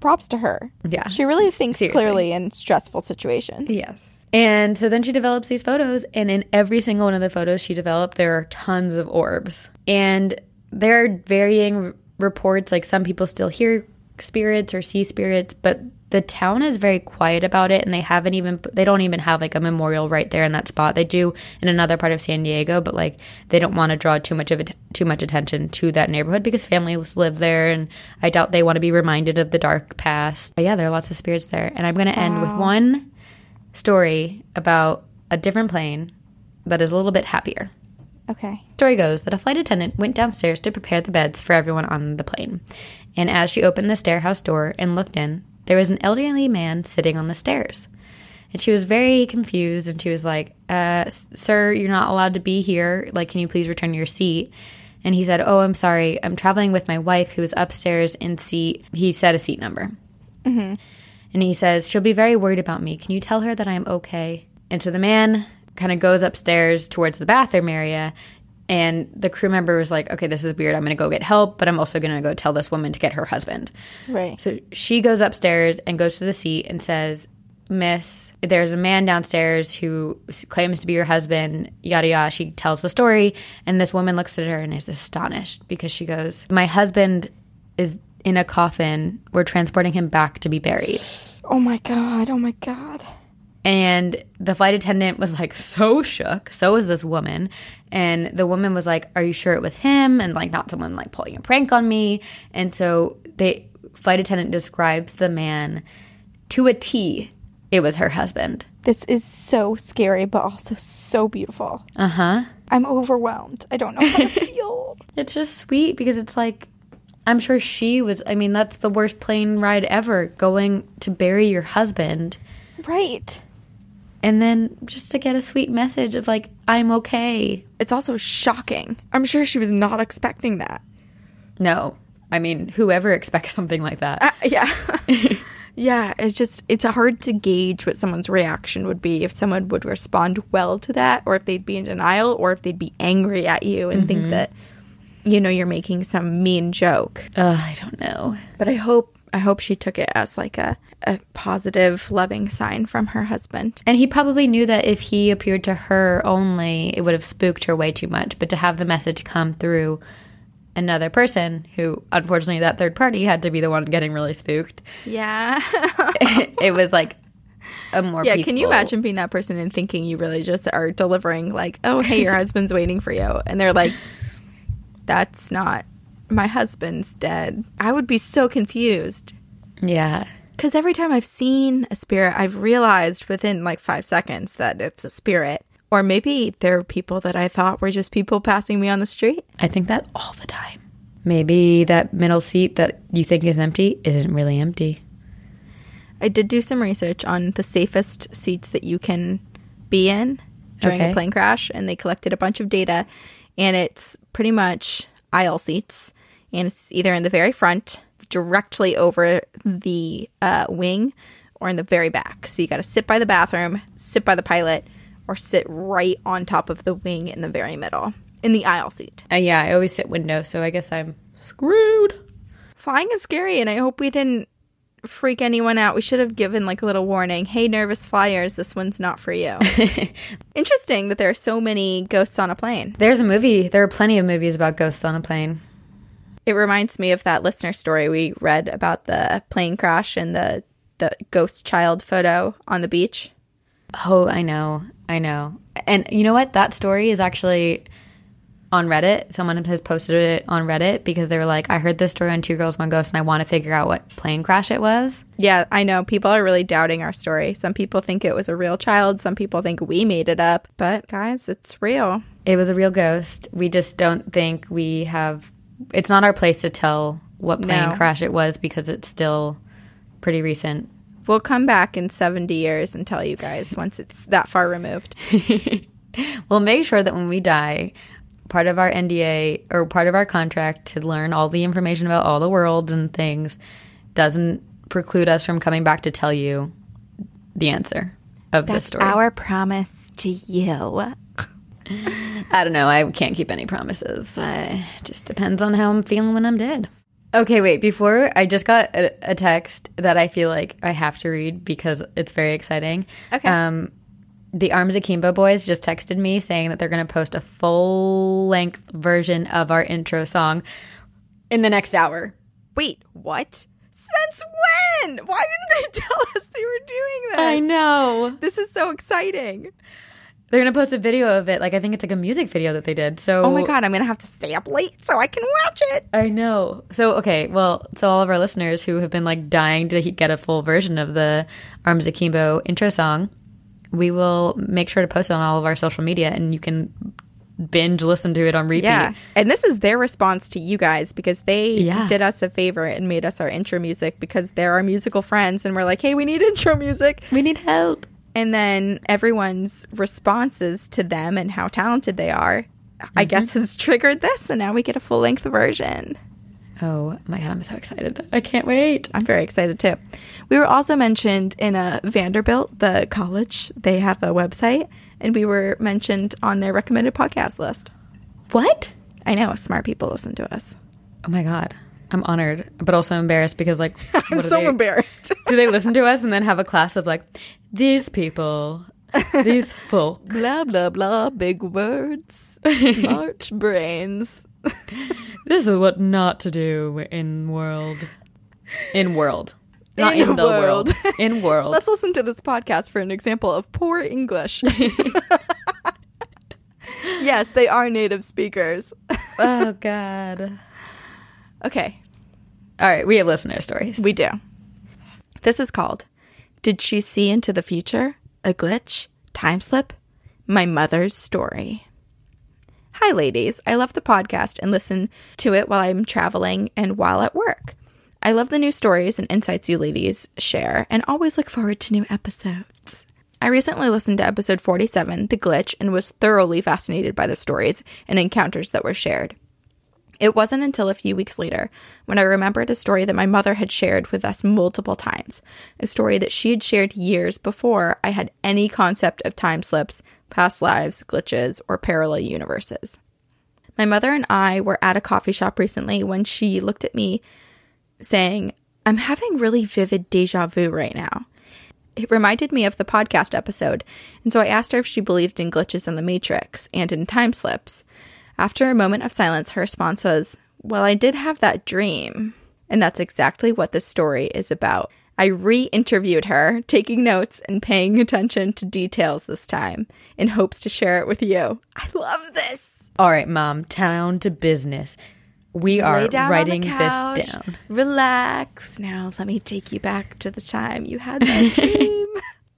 props to her. Yeah. She really thinks clearly in stressful situations. Yes. And so then she develops these photos. And in every single one of the photos she developed, there are tons of orbs. And there are varying reports. Like, some people still hear spirits or see spirits, but the town is very quiet about it, and they don't even have like a memorial right there in that spot. They do in another part of San Diego, but like they don't want to draw too much attention to that neighborhood because families live there, and I doubt they want to be reminded of the dark past. But yeah, there are lots of spirits there, and I'm going to end with one story about a different plane that is a little bit happier. Okay. Story goes that a flight attendant went downstairs to prepare the beds for everyone on the plane, and as she opened the stairhouse door and looked in, there was an elderly man sitting on the stairs. And she was very confused, and she was like, sir, you're not allowed to be here. Like, can you please return to your seat? And he said, oh, I'm sorry. I'm traveling with my wife who is upstairs in seat. He said a seat number. Mm-hmm. And he says, she'll be very worried about me. Can you tell her that I'm okay? And so the man kind of goes upstairs towards the bathroom area, and the crew member was like, okay, this is weird. I'm going to go get help, but I'm also going to go tell this woman to get her husband. Right. So she goes upstairs and goes to the seat and says, miss, there's a man downstairs who claims to be your husband, yada, yada. She tells the story, and this woman looks at her and is astonished because she goes, my husband is in a coffin. We're transporting him back to be buried. Oh, my God. Oh, my God. And the flight attendant was, like, so shook. So was this woman. And the woman was like, are you sure it was him and, like, not someone, like, pulling a prank on me? And so the flight attendant describes the man to a T. It was her husband. This is so scary but also so beautiful. Uh-huh. I'm overwhelmed. I don't know how to feel. It's just sweet because it's like, I'm sure she was – I mean, that's the worst plane ride ever, going to bury your husband. Right. And then just to get a sweet message of, like, I'm okay. It's also shocking. I'm sure she was not expecting that. No. I mean, whoever expects something like that. Yeah. Yeah. It's hard to gauge what someone's reaction would be, if someone would respond well to that, or if they'd be in denial, or if they'd be angry at you and think that, you know, you're making some mean joke. I don't know. But I hope she took it as, like, a positive, loving sign from her husband. And he probably knew that if he appeared to her only, it would have spooked her way too much. But to have the message come through another person who, unfortunately, that third party had to be the one getting really spooked. Yeah. It was, like, a more peaceful. Yeah, can you imagine being that person and thinking you really just are delivering, like, oh, hey, your husband's waiting for you. And they're like, that's not. My husband's dead. I would be so confused. Yeah. Because every time I've seen a spirit, I've realized within like 5 seconds that it's a spirit. Or maybe there are people that I thought were just people passing me on the street. I think that all the time. Maybe that middle seat that you think is empty isn't really empty. I did do some research on the safest seats that you can be in during a plane crash. And they collected a bunch of data. And it's pretty much aisle seats. And it's either in the very front, directly over the wing, or in the very back. So you got to sit by the bathroom, sit by the pilot, or sit right on top of the wing in the very middle, in the aisle seat. Yeah, I always sit window, so I guess I'm screwed. Flying is scary, and I hope we didn't freak anyone out. We should have given like a little warning. Hey, nervous flyers, this one's not for you. Interesting that there are so many ghosts on a plane. There's a movie. There are plenty of movies about ghosts on a plane. It reminds me of that listener story we read about the plane crash and the the ghost child photo on the beach. Oh, I know. And you know what? That story is actually on Reddit. Someone has posted it on Reddit because they were like, I heard this story on Two Girls, One Ghost, and I want to figure out what plane crash it was. Yeah, I know. People are really doubting our story. Some people think it was a real child. Some people think we made it up. But guys, it's real. It was a real ghost. We just don't think we have – it's not our place to tell what plane crash it was because it's still pretty recent. We'll come back in 70 years and tell you guys once it's that far removed. We'll make sure that when we die – part of our NDA or part of our contract to learn all the information about all the world and things doesn't preclude us from coming back to tell you the answer of this story. That's our promise to you. I don't know. I can't keep any promises. It just depends on how I'm feeling when I'm dead. Okay, wait. Before, I just got a text that I feel like I have to read because it's very exciting. Okay. The Arms Akimbo boys just texted me saying that they're going to post a full-length version of our intro song in the next hour. Wait, what? Since when? Why didn't they tell us they were doing this? I know. This is so exciting. They're going to post a video of it. Like, I think it's like a music video that they did. So, oh, my God. I'm going to have to stay up late so I can watch it. I know. So, okay. Well, so all of our listeners who have been, like, dying to get a full version of the Arms Akimbo intro song, we will make sure to post it on all of our social media, and you can binge listen to it on repeat. Yeah, and this is their response to you guys because they did us a favor and made us our intro music because they're our musical friends, and we're like, hey, we need intro music. We need help. And then everyone's responses to them and how talented they are, I guess, has triggered this, and now we get a full-length version. Oh, my God, I'm so excited. I can't wait. I'm very excited, too. We were also mentioned in Vanderbilt, the college. They have a website, and we were mentioned on their recommended podcast list. What? I know. Smart people listen to us. Oh, my God. I'm honored, but also embarrassed because, like, I'm so embarrassed. Do they listen to us and then have a class of, like, these people, these folk. Blah, blah, blah, big words, smart brains. This is what not to do in world. Let's listen to this podcast for an example of poor English. Yes, they are native speakers. Oh, God. Okay. All right. We have listener stories. We do. This is called, Did She See Into the Future? A Glitch? Time Slip? My Mother's Story. Hi, ladies. I love the podcast and listen to it while I'm traveling and while at work. I love the new stories and insights you ladies share and always look forward to new episodes. I recently listened to episode 47, The Glitch, and was thoroughly fascinated by the stories and encounters that were shared. It wasn't until a few weeks later when I remembered a story that my mother had shared with us multiple times, a story that she had shared years before I had any concept of time slips, past lives, glitches, or parallel universes. My mother and I were at a coffee shop recently when she looked at me saying, I'm having really vivid deja vu right now. It reminded me of the podcast episode, and so I asked her if she believed in glitches in the Matrix and in time slips. After a moment of silence, her response was, well, I did have that dream, and that's exactly what this story is about. I re-interviewed her, taking notes and paying attention to details this time in hopes to share it with you. I love this. All right, Mom, down to business. We are writing couch, this down. Relax. Now let me take you back to the time you had that dream.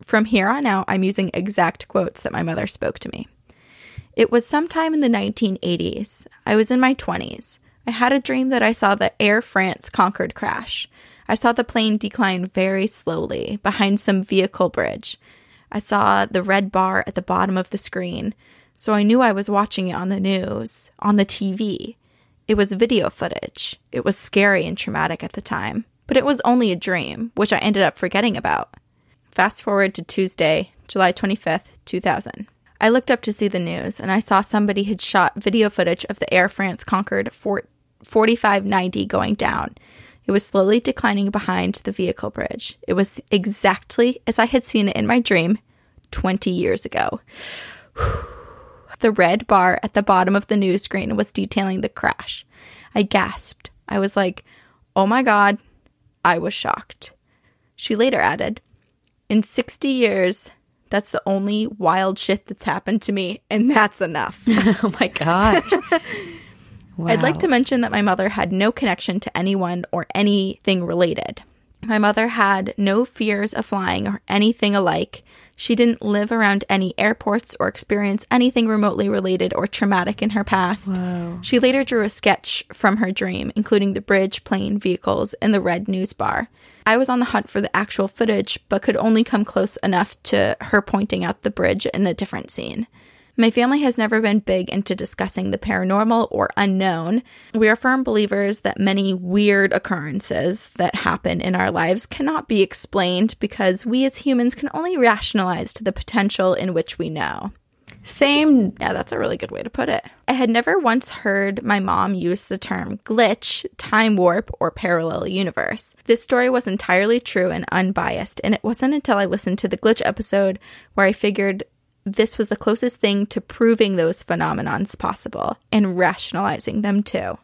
From here on out, I'm using exact quotes that my mother spoke to me. It was sometime in the 1980s. I was in my 20s. I had a dream that I saw the Air France Concorde crash. I saw the plane decline very slowly behind some vehicle bridge. I saw the red bar at the bottom of the screen, so I knew I was watching it on the news, on the TV. It was video footage. It was scary and traumatic at the time, but it was only a dream, which I ended up forgetting about. Fast forward to Tuesday, July 25th, 2000. I looked up to see the news, and I saw somebody had shot video footage of the Air France Concorde 4590 going down. It was slowly declining behind the vehicle bridge. It was exactly as I had seen it in my dream 20 years ago. The red bar at the bottom of the news screen was detailing the crash. I gasped. I was like, oh my God. I was shocked. She later added, "In 60 years, that's the only wild shit that's happened to me, and that's enough." Oh my gosh. Wow. I'd like to mention that my mother had no connection to anyone or anything related. My mother had no fears of flying or anything alike. She didn't live around any airports or experience anything remotely related or traumatic in her past. Whoa. She later drew a sketch from her dream, including the bridge, plane, vehicles, and the red news bar. I was on the hunt for the actual footage, but could only come close enough to her pointing out the bridge in a different scene. My family has never been big into discussing the paranormal or unknown. We are firm believers that many weird occurrences that happen in our lives cannot be explained because we as humans can only rationalize to the potential in which we know. Same. Yeah, that's a really good way to put it. I had never once heard my mom use the term glitch, time warp, or parallel universe. This story was entirely true and unbiased, and it wasn't until I listened to the glitch episode where I figured this was the closest thing to proving those phenomenons possible and rationalizing them too.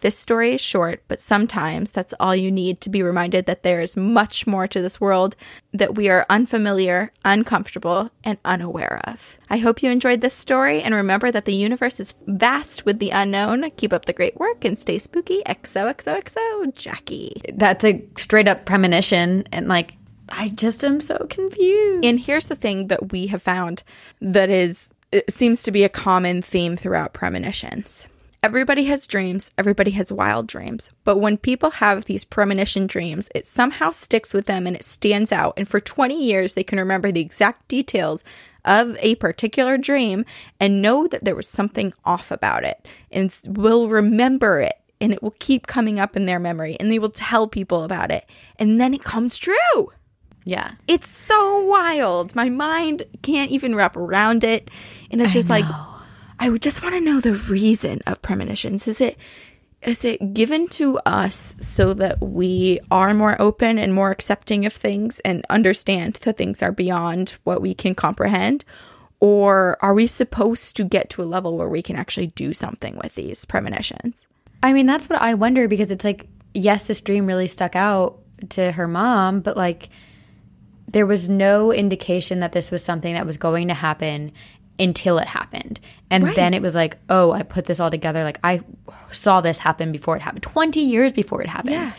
This story is short, but sometimes that's all you need to be reminded that there is much more to this world that we are unfamiliar, uncomfortable, and unaware of. I hope you enjoyed this story, and remember that the universe is vast with the unknown. Keep up the great work and stay spooky. XOXOXO, Jackie. That's a straight up premonition, and like, I just am so confused. And here's the thing that we have found that is, it seems to be a common theme throughout premonitions. Everybody has dreams. Everybody has wild dreams. But when people have these premonition dreams, it somehow sticks with them and it stands out. And for 20 years, they can remember the exact details of a particular dream and know that there was something off about it and will remember it. And it will keep coming up in their memory and they will tell people about it. And then it comes true. Yeah. It's so wild. My mind can't even wrap around it. And it's just like, I would just want to know the reason of premonitions. Is it given to us so that we are more open and more accepting of things and understand that things are beyond what we can comprehend? Or are we supposed to get to a level where we can actually do something with these premonitions? I mean, that's what I wonder, because it's like, yes, this dream really stuck out to her mom, but like there was no indication that this was something that was going to happen until it happened. And Then it was like, oh, I put this all together. Like, I saw this happen before it happened, 20 years before it happened. Yeah.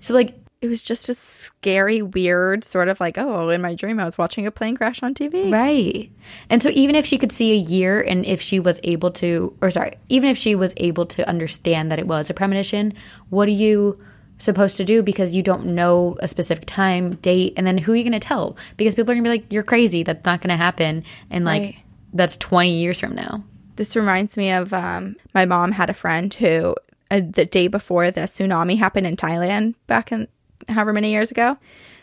So, like, it was just a scary, weird sort of like, oh, in my dream, I was watching a plane crash on TV. Right. And so even if she could see a year and if she was able to – or sorry, even if she was able to understand that it was a premonition, what do you – supposed to do, because you don't know a specific time, date, and then who are you going to tell? Because people are going to be like, you're crazy, that's not going to happen, and like that's 20 years from now. This reminds me of my mom had a friend who the day before the tsunami happened in Thailand back in however many years ago,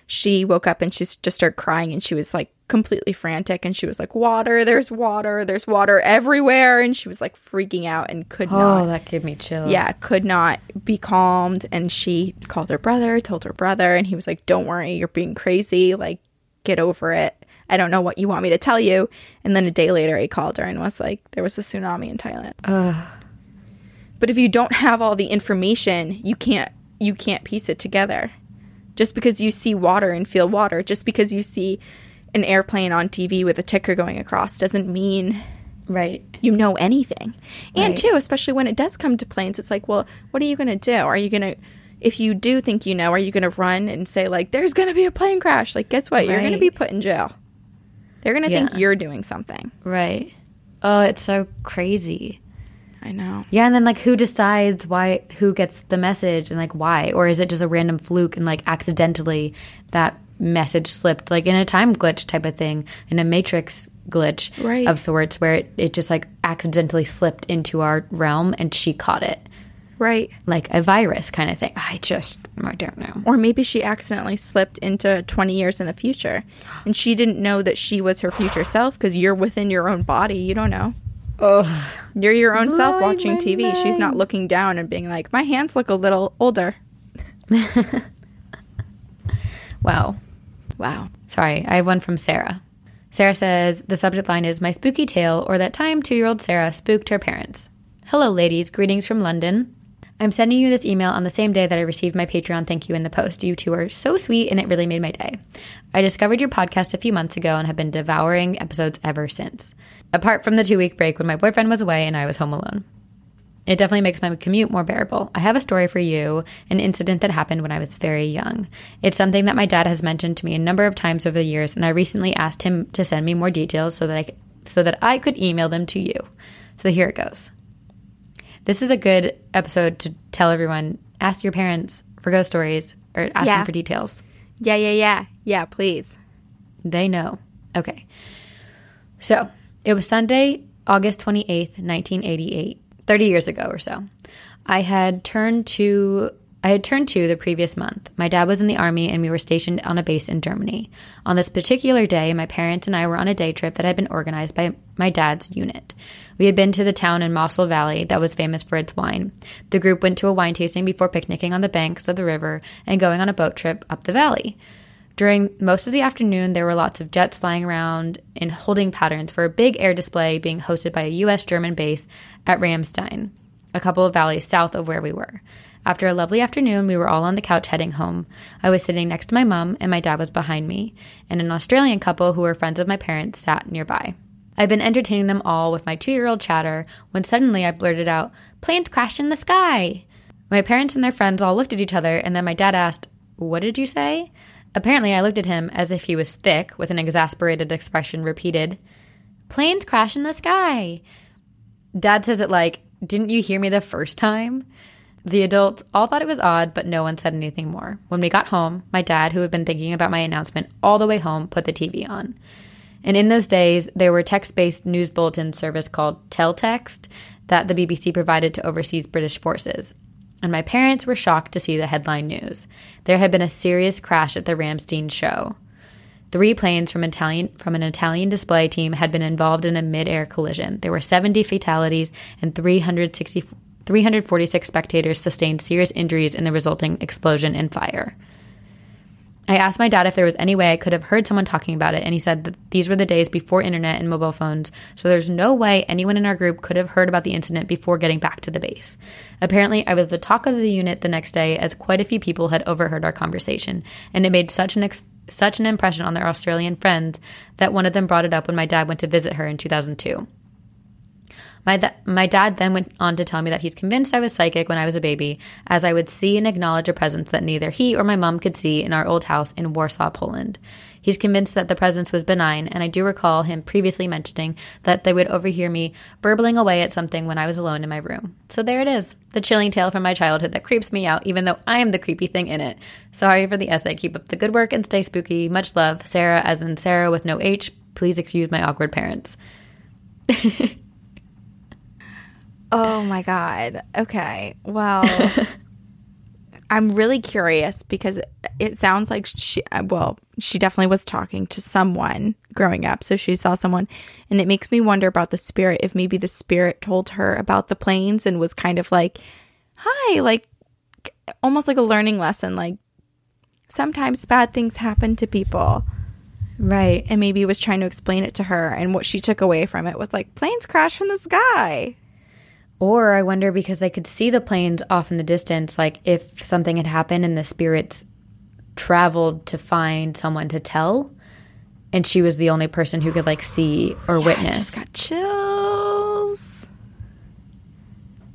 she woke up and she just started crying and she was like completely frantic and she was like, water, there's water, there's water everywhere, and she was like freaking out and could not. Oh, that gave me chills. Yeah, could not be calmed, and she called her brother, told her brother, and he was like, don't worry, you're being crazy, like get over it, I don't know what you want me to tell you. And then a day later he called her and was like, there was a tsunami in Thailand. But if you don't have all the information, you can't piece it together. Just because you see water and feel water, just because you see an airplane on TV with a ticker going across doesn't mean you know anything. And too, especially when it does come to planes, it's like, well, what are you going to do? Are you going to, if you do think you know, are you going to run and say like, there's going to be a plane crash? Like, guess what? You're going to be put in jail. They're going to think you're doing something. Right. Oh, it's so crazy. I know. Yeah, and then like who decides why, who gets the message and like why? Or is it just a random fluke and like accidentally that message slipped, like in a time glitch type of thing, in a matrix glitch of sorts, where it just like accidentally slipped into our realm and she caught it, like a virus kind of thing. I don't know. Or maybe she accidentally slipped into 20 years in the future and she didn't know that she was her future self, because you're within your own body, you don't know. You're your own self watching TV. Mind. She's not looking down and being like, my hands look a little older. Wow. Sorry, I have one from Sarah. Sarah says, the subject line is, my spooky tale, or that time 2-year-old Sarah spooked her parents. Hello, ladies. Greetings from London. I'm sending you this email on the same day that I received my Patreon thank you in the post. You two are so sweet, and it really made my day. I discovered your podcast a few months ago and have been devouring episodes ever since, apart from the 2-week break when my boyfriend was away and I was home alone. It definitely makes my commute more bearable. I have a story for you, an incident that happened when I was very young. It's something that my dad has mentioned to me a number of times over the years, and I recently asked him to send me more details so that I could email them to you. So here it goes. This is a good episode to tell everyone, ask your parents for ghost stories or ask them for details. Yeah, please. They know. Okay. So it was Sunday, August 28th, 1988, 30 years ago or so. I had turned two the previous month. My dad was in the army and we were stationed on a base in Germany. On this particular day, my parents and I were on a day trip that had been organized by my dad's unit. We had been to the town in Mosel Valley that was famous for its wine. The group went to a wine tasting before picnicking on the banks of the river and going on a boat trip up the valley. During most of the afternoon, there were lots of jets flying around in holding patterns for a big air display being hosted by a U.S.-German base at Ramstein, a couple of valleys south of where we were. After a lovely afternoon, we were all on the couch heading home. I was sitting next to my mom, and my dad was behind me, and an Australian couple who were friends of my parents sat nearby. I'd been entertaining them all with my 2-year-old chatter when suddenly I blurted out, "Planes crash in the sky!" My parents and their friends all looked at each other, and then my dad asked, "What did you say?" Apparently, I looked at him as if he was thick, with an exasperated expression repeated, "Planes crash in the sky!" Dad says it like, "Didn't you hear me the first time?" The adults all thought it was odd, but no one said anything more. When we got home, my dad, who had been thinking about my announcement all the way home, put the TV on. And in those days, there were text-based news bulletin service called Teltext that the BBC provided to overseas British forces. And my parents were shocked to see the headline news. There had been a serious crash at the Ramstein show. 3 planes from an Italian display team had been involved in a mid-air collision. There were 70 fatalities and 346 spectators sustained serious injuries in the resulting explosion and fire. I asked my dad if there was any way I could have heard someone talking about it, and he said that these were the days before internet and mobile phones, so there's no way anyone in our group could have heard about the incident before getting back to the base. Apparently, I was the talk of the unit the next day, as quite a few people had overheard our conversation, and it made such an impression on their Australian friends that one of them brought it up when my dad went to visit her in 2002. My dad then went on to tell me that he's convinced I was psychic when I was a baby, as I would see and acknowledge a presence that neither he or my mom could see in our old house in Warsaw, Poland. He's convinced that the presence was benign, and I do recall him previously mentioning that they would overhear me burbling away at something when I was alone in my room. So there it is, the chilling tale from my childhood that creeps me out, even though I am the creepy thing in it. Sorry for the essay. Keep up the good work and stay spooky. Much love, Sarah, as in Sarah with no H. Please excuse my awkward parents. Oh, my God. Okay. Well, I'm really curious because it sounds like she definitely was talking to someone growing up. So she saw someone. And it makes me wonder about the spirit, if maybe the spirit told her about the planes and was kind of like, hi, like almost like a learning lesson. Like sometimes bad things happen to people. Right. And maybe was trying to explain it to her. And what she took away from it was like, planes crash in the sky. Or I wonder, because they could see the planes off in the distance, like if something had happened and the spirits traveled to find someone to tell, and she was the only person who could like see or witness. I just got chills.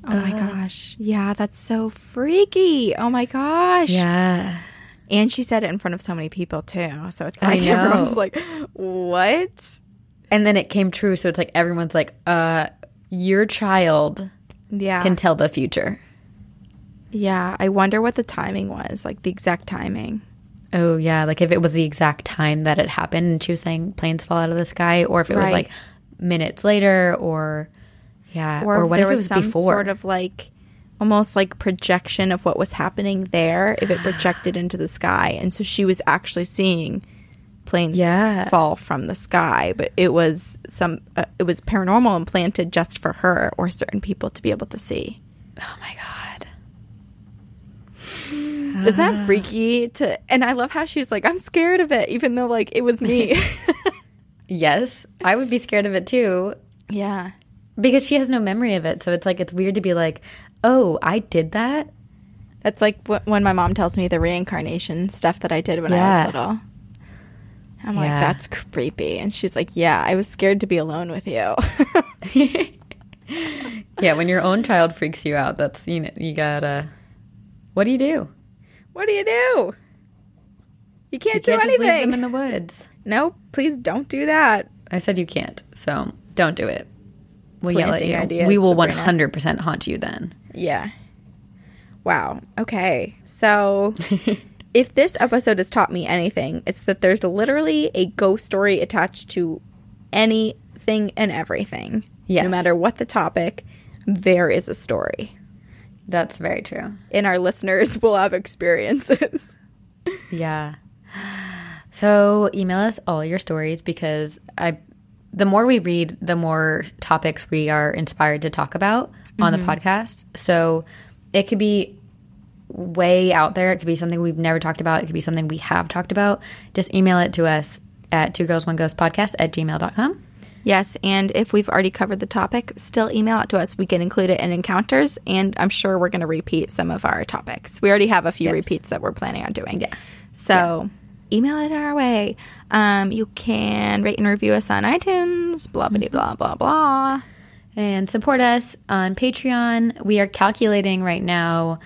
Oh, my gosh. Yeah, that's so freaky. Oh, my gosh. Yeah. And she said it in front of so many people, too. So it's like everyone's like, what? And then it came true. So it's like everyone's like, your child can tell the future. Yeah, I wonder what the timing was, like the exact timing. Oh, yeah, like if it was the exact time that it happened and she was saying planes fall out of the sky, or if it was like minutes later or what if it was some before. Sort of like almost like projection of what was happening there if it projected into the sky. And so she was actually seeing planes fall from the sky, but it was it was paranormal and planted just for her or certain people to be able to see. Oh my God. Isn't that freaky? And I love how she was like, I'm scared of it, even though like it was me. Yes, I would be scared of it too. Yeah. Because she has no memory of it, so it's like it's weird to be like, oh, I did that? That's like when my mom tells me the reincarnation stuff that I did when I was little. I'm like, that's creepy. And she's like, yeah, I was scared to be alone with you. Yeah, when your own child freaks you out, that's, you know, you gotta, what do you do? What do you do? You can't do anything. You can't just leave them in the woods. No, please don't do that. I said you can't, so don't do it. We'll yell at you. We will 100% haunt you then. Yeah. Wow. Okay. So if this episode has taught me anything, it's that there's literally a ghost story attached to anything and everything. Yes. No matter what the topic, there is a story. That's very true. And our listeners will have experiences. Yeah. So email us all your stories, because the more we read, the more topics we are inspired to talk about on the podcast. So it could be way out there. It could be something we've never talked about. It could be something we have talked about. Just email it to us at twogirlsoneghostpodcast@gmail.com. Yes, and if we've already covered the topic, still email it to us. We can include it in encounters, and I'm sure we're going to repeat some of our topics. We already have a few repeats that we're planning on doing. Yeah. So email it our way. You can rate and review us on iTunes, blah, blah, blah, blah, blah. And support us on Patreon. We are calculating right now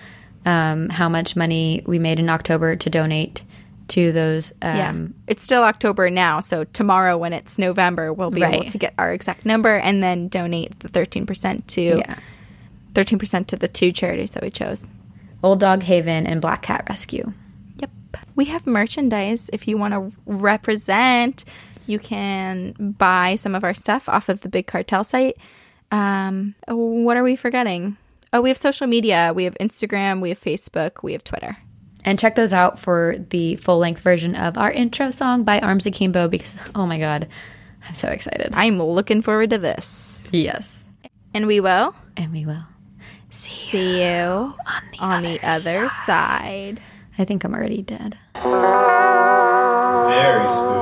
how much money we made in October to donate to those. It's still October now, so tomorrow when it's November, we'll be able to get our exact number and then donate the 13% to 13% to the two charities that we chose. Old Dog Haven and Black Cat Rescue. Yep. We have merchandise. If you want to represent, you can buy some of our stuff off of the Big Cartel site. What are we forgetting? Oh, we have social media. We have Instagram, we have Facebook, we have Twitter. And check those out for the full-length version of our intro song by Arms Akimbo, because, oh my God, I'm so excited. I'm looking forward to this. Yes. And we will. See you on the other side. I think I'm already dead. Very spooky.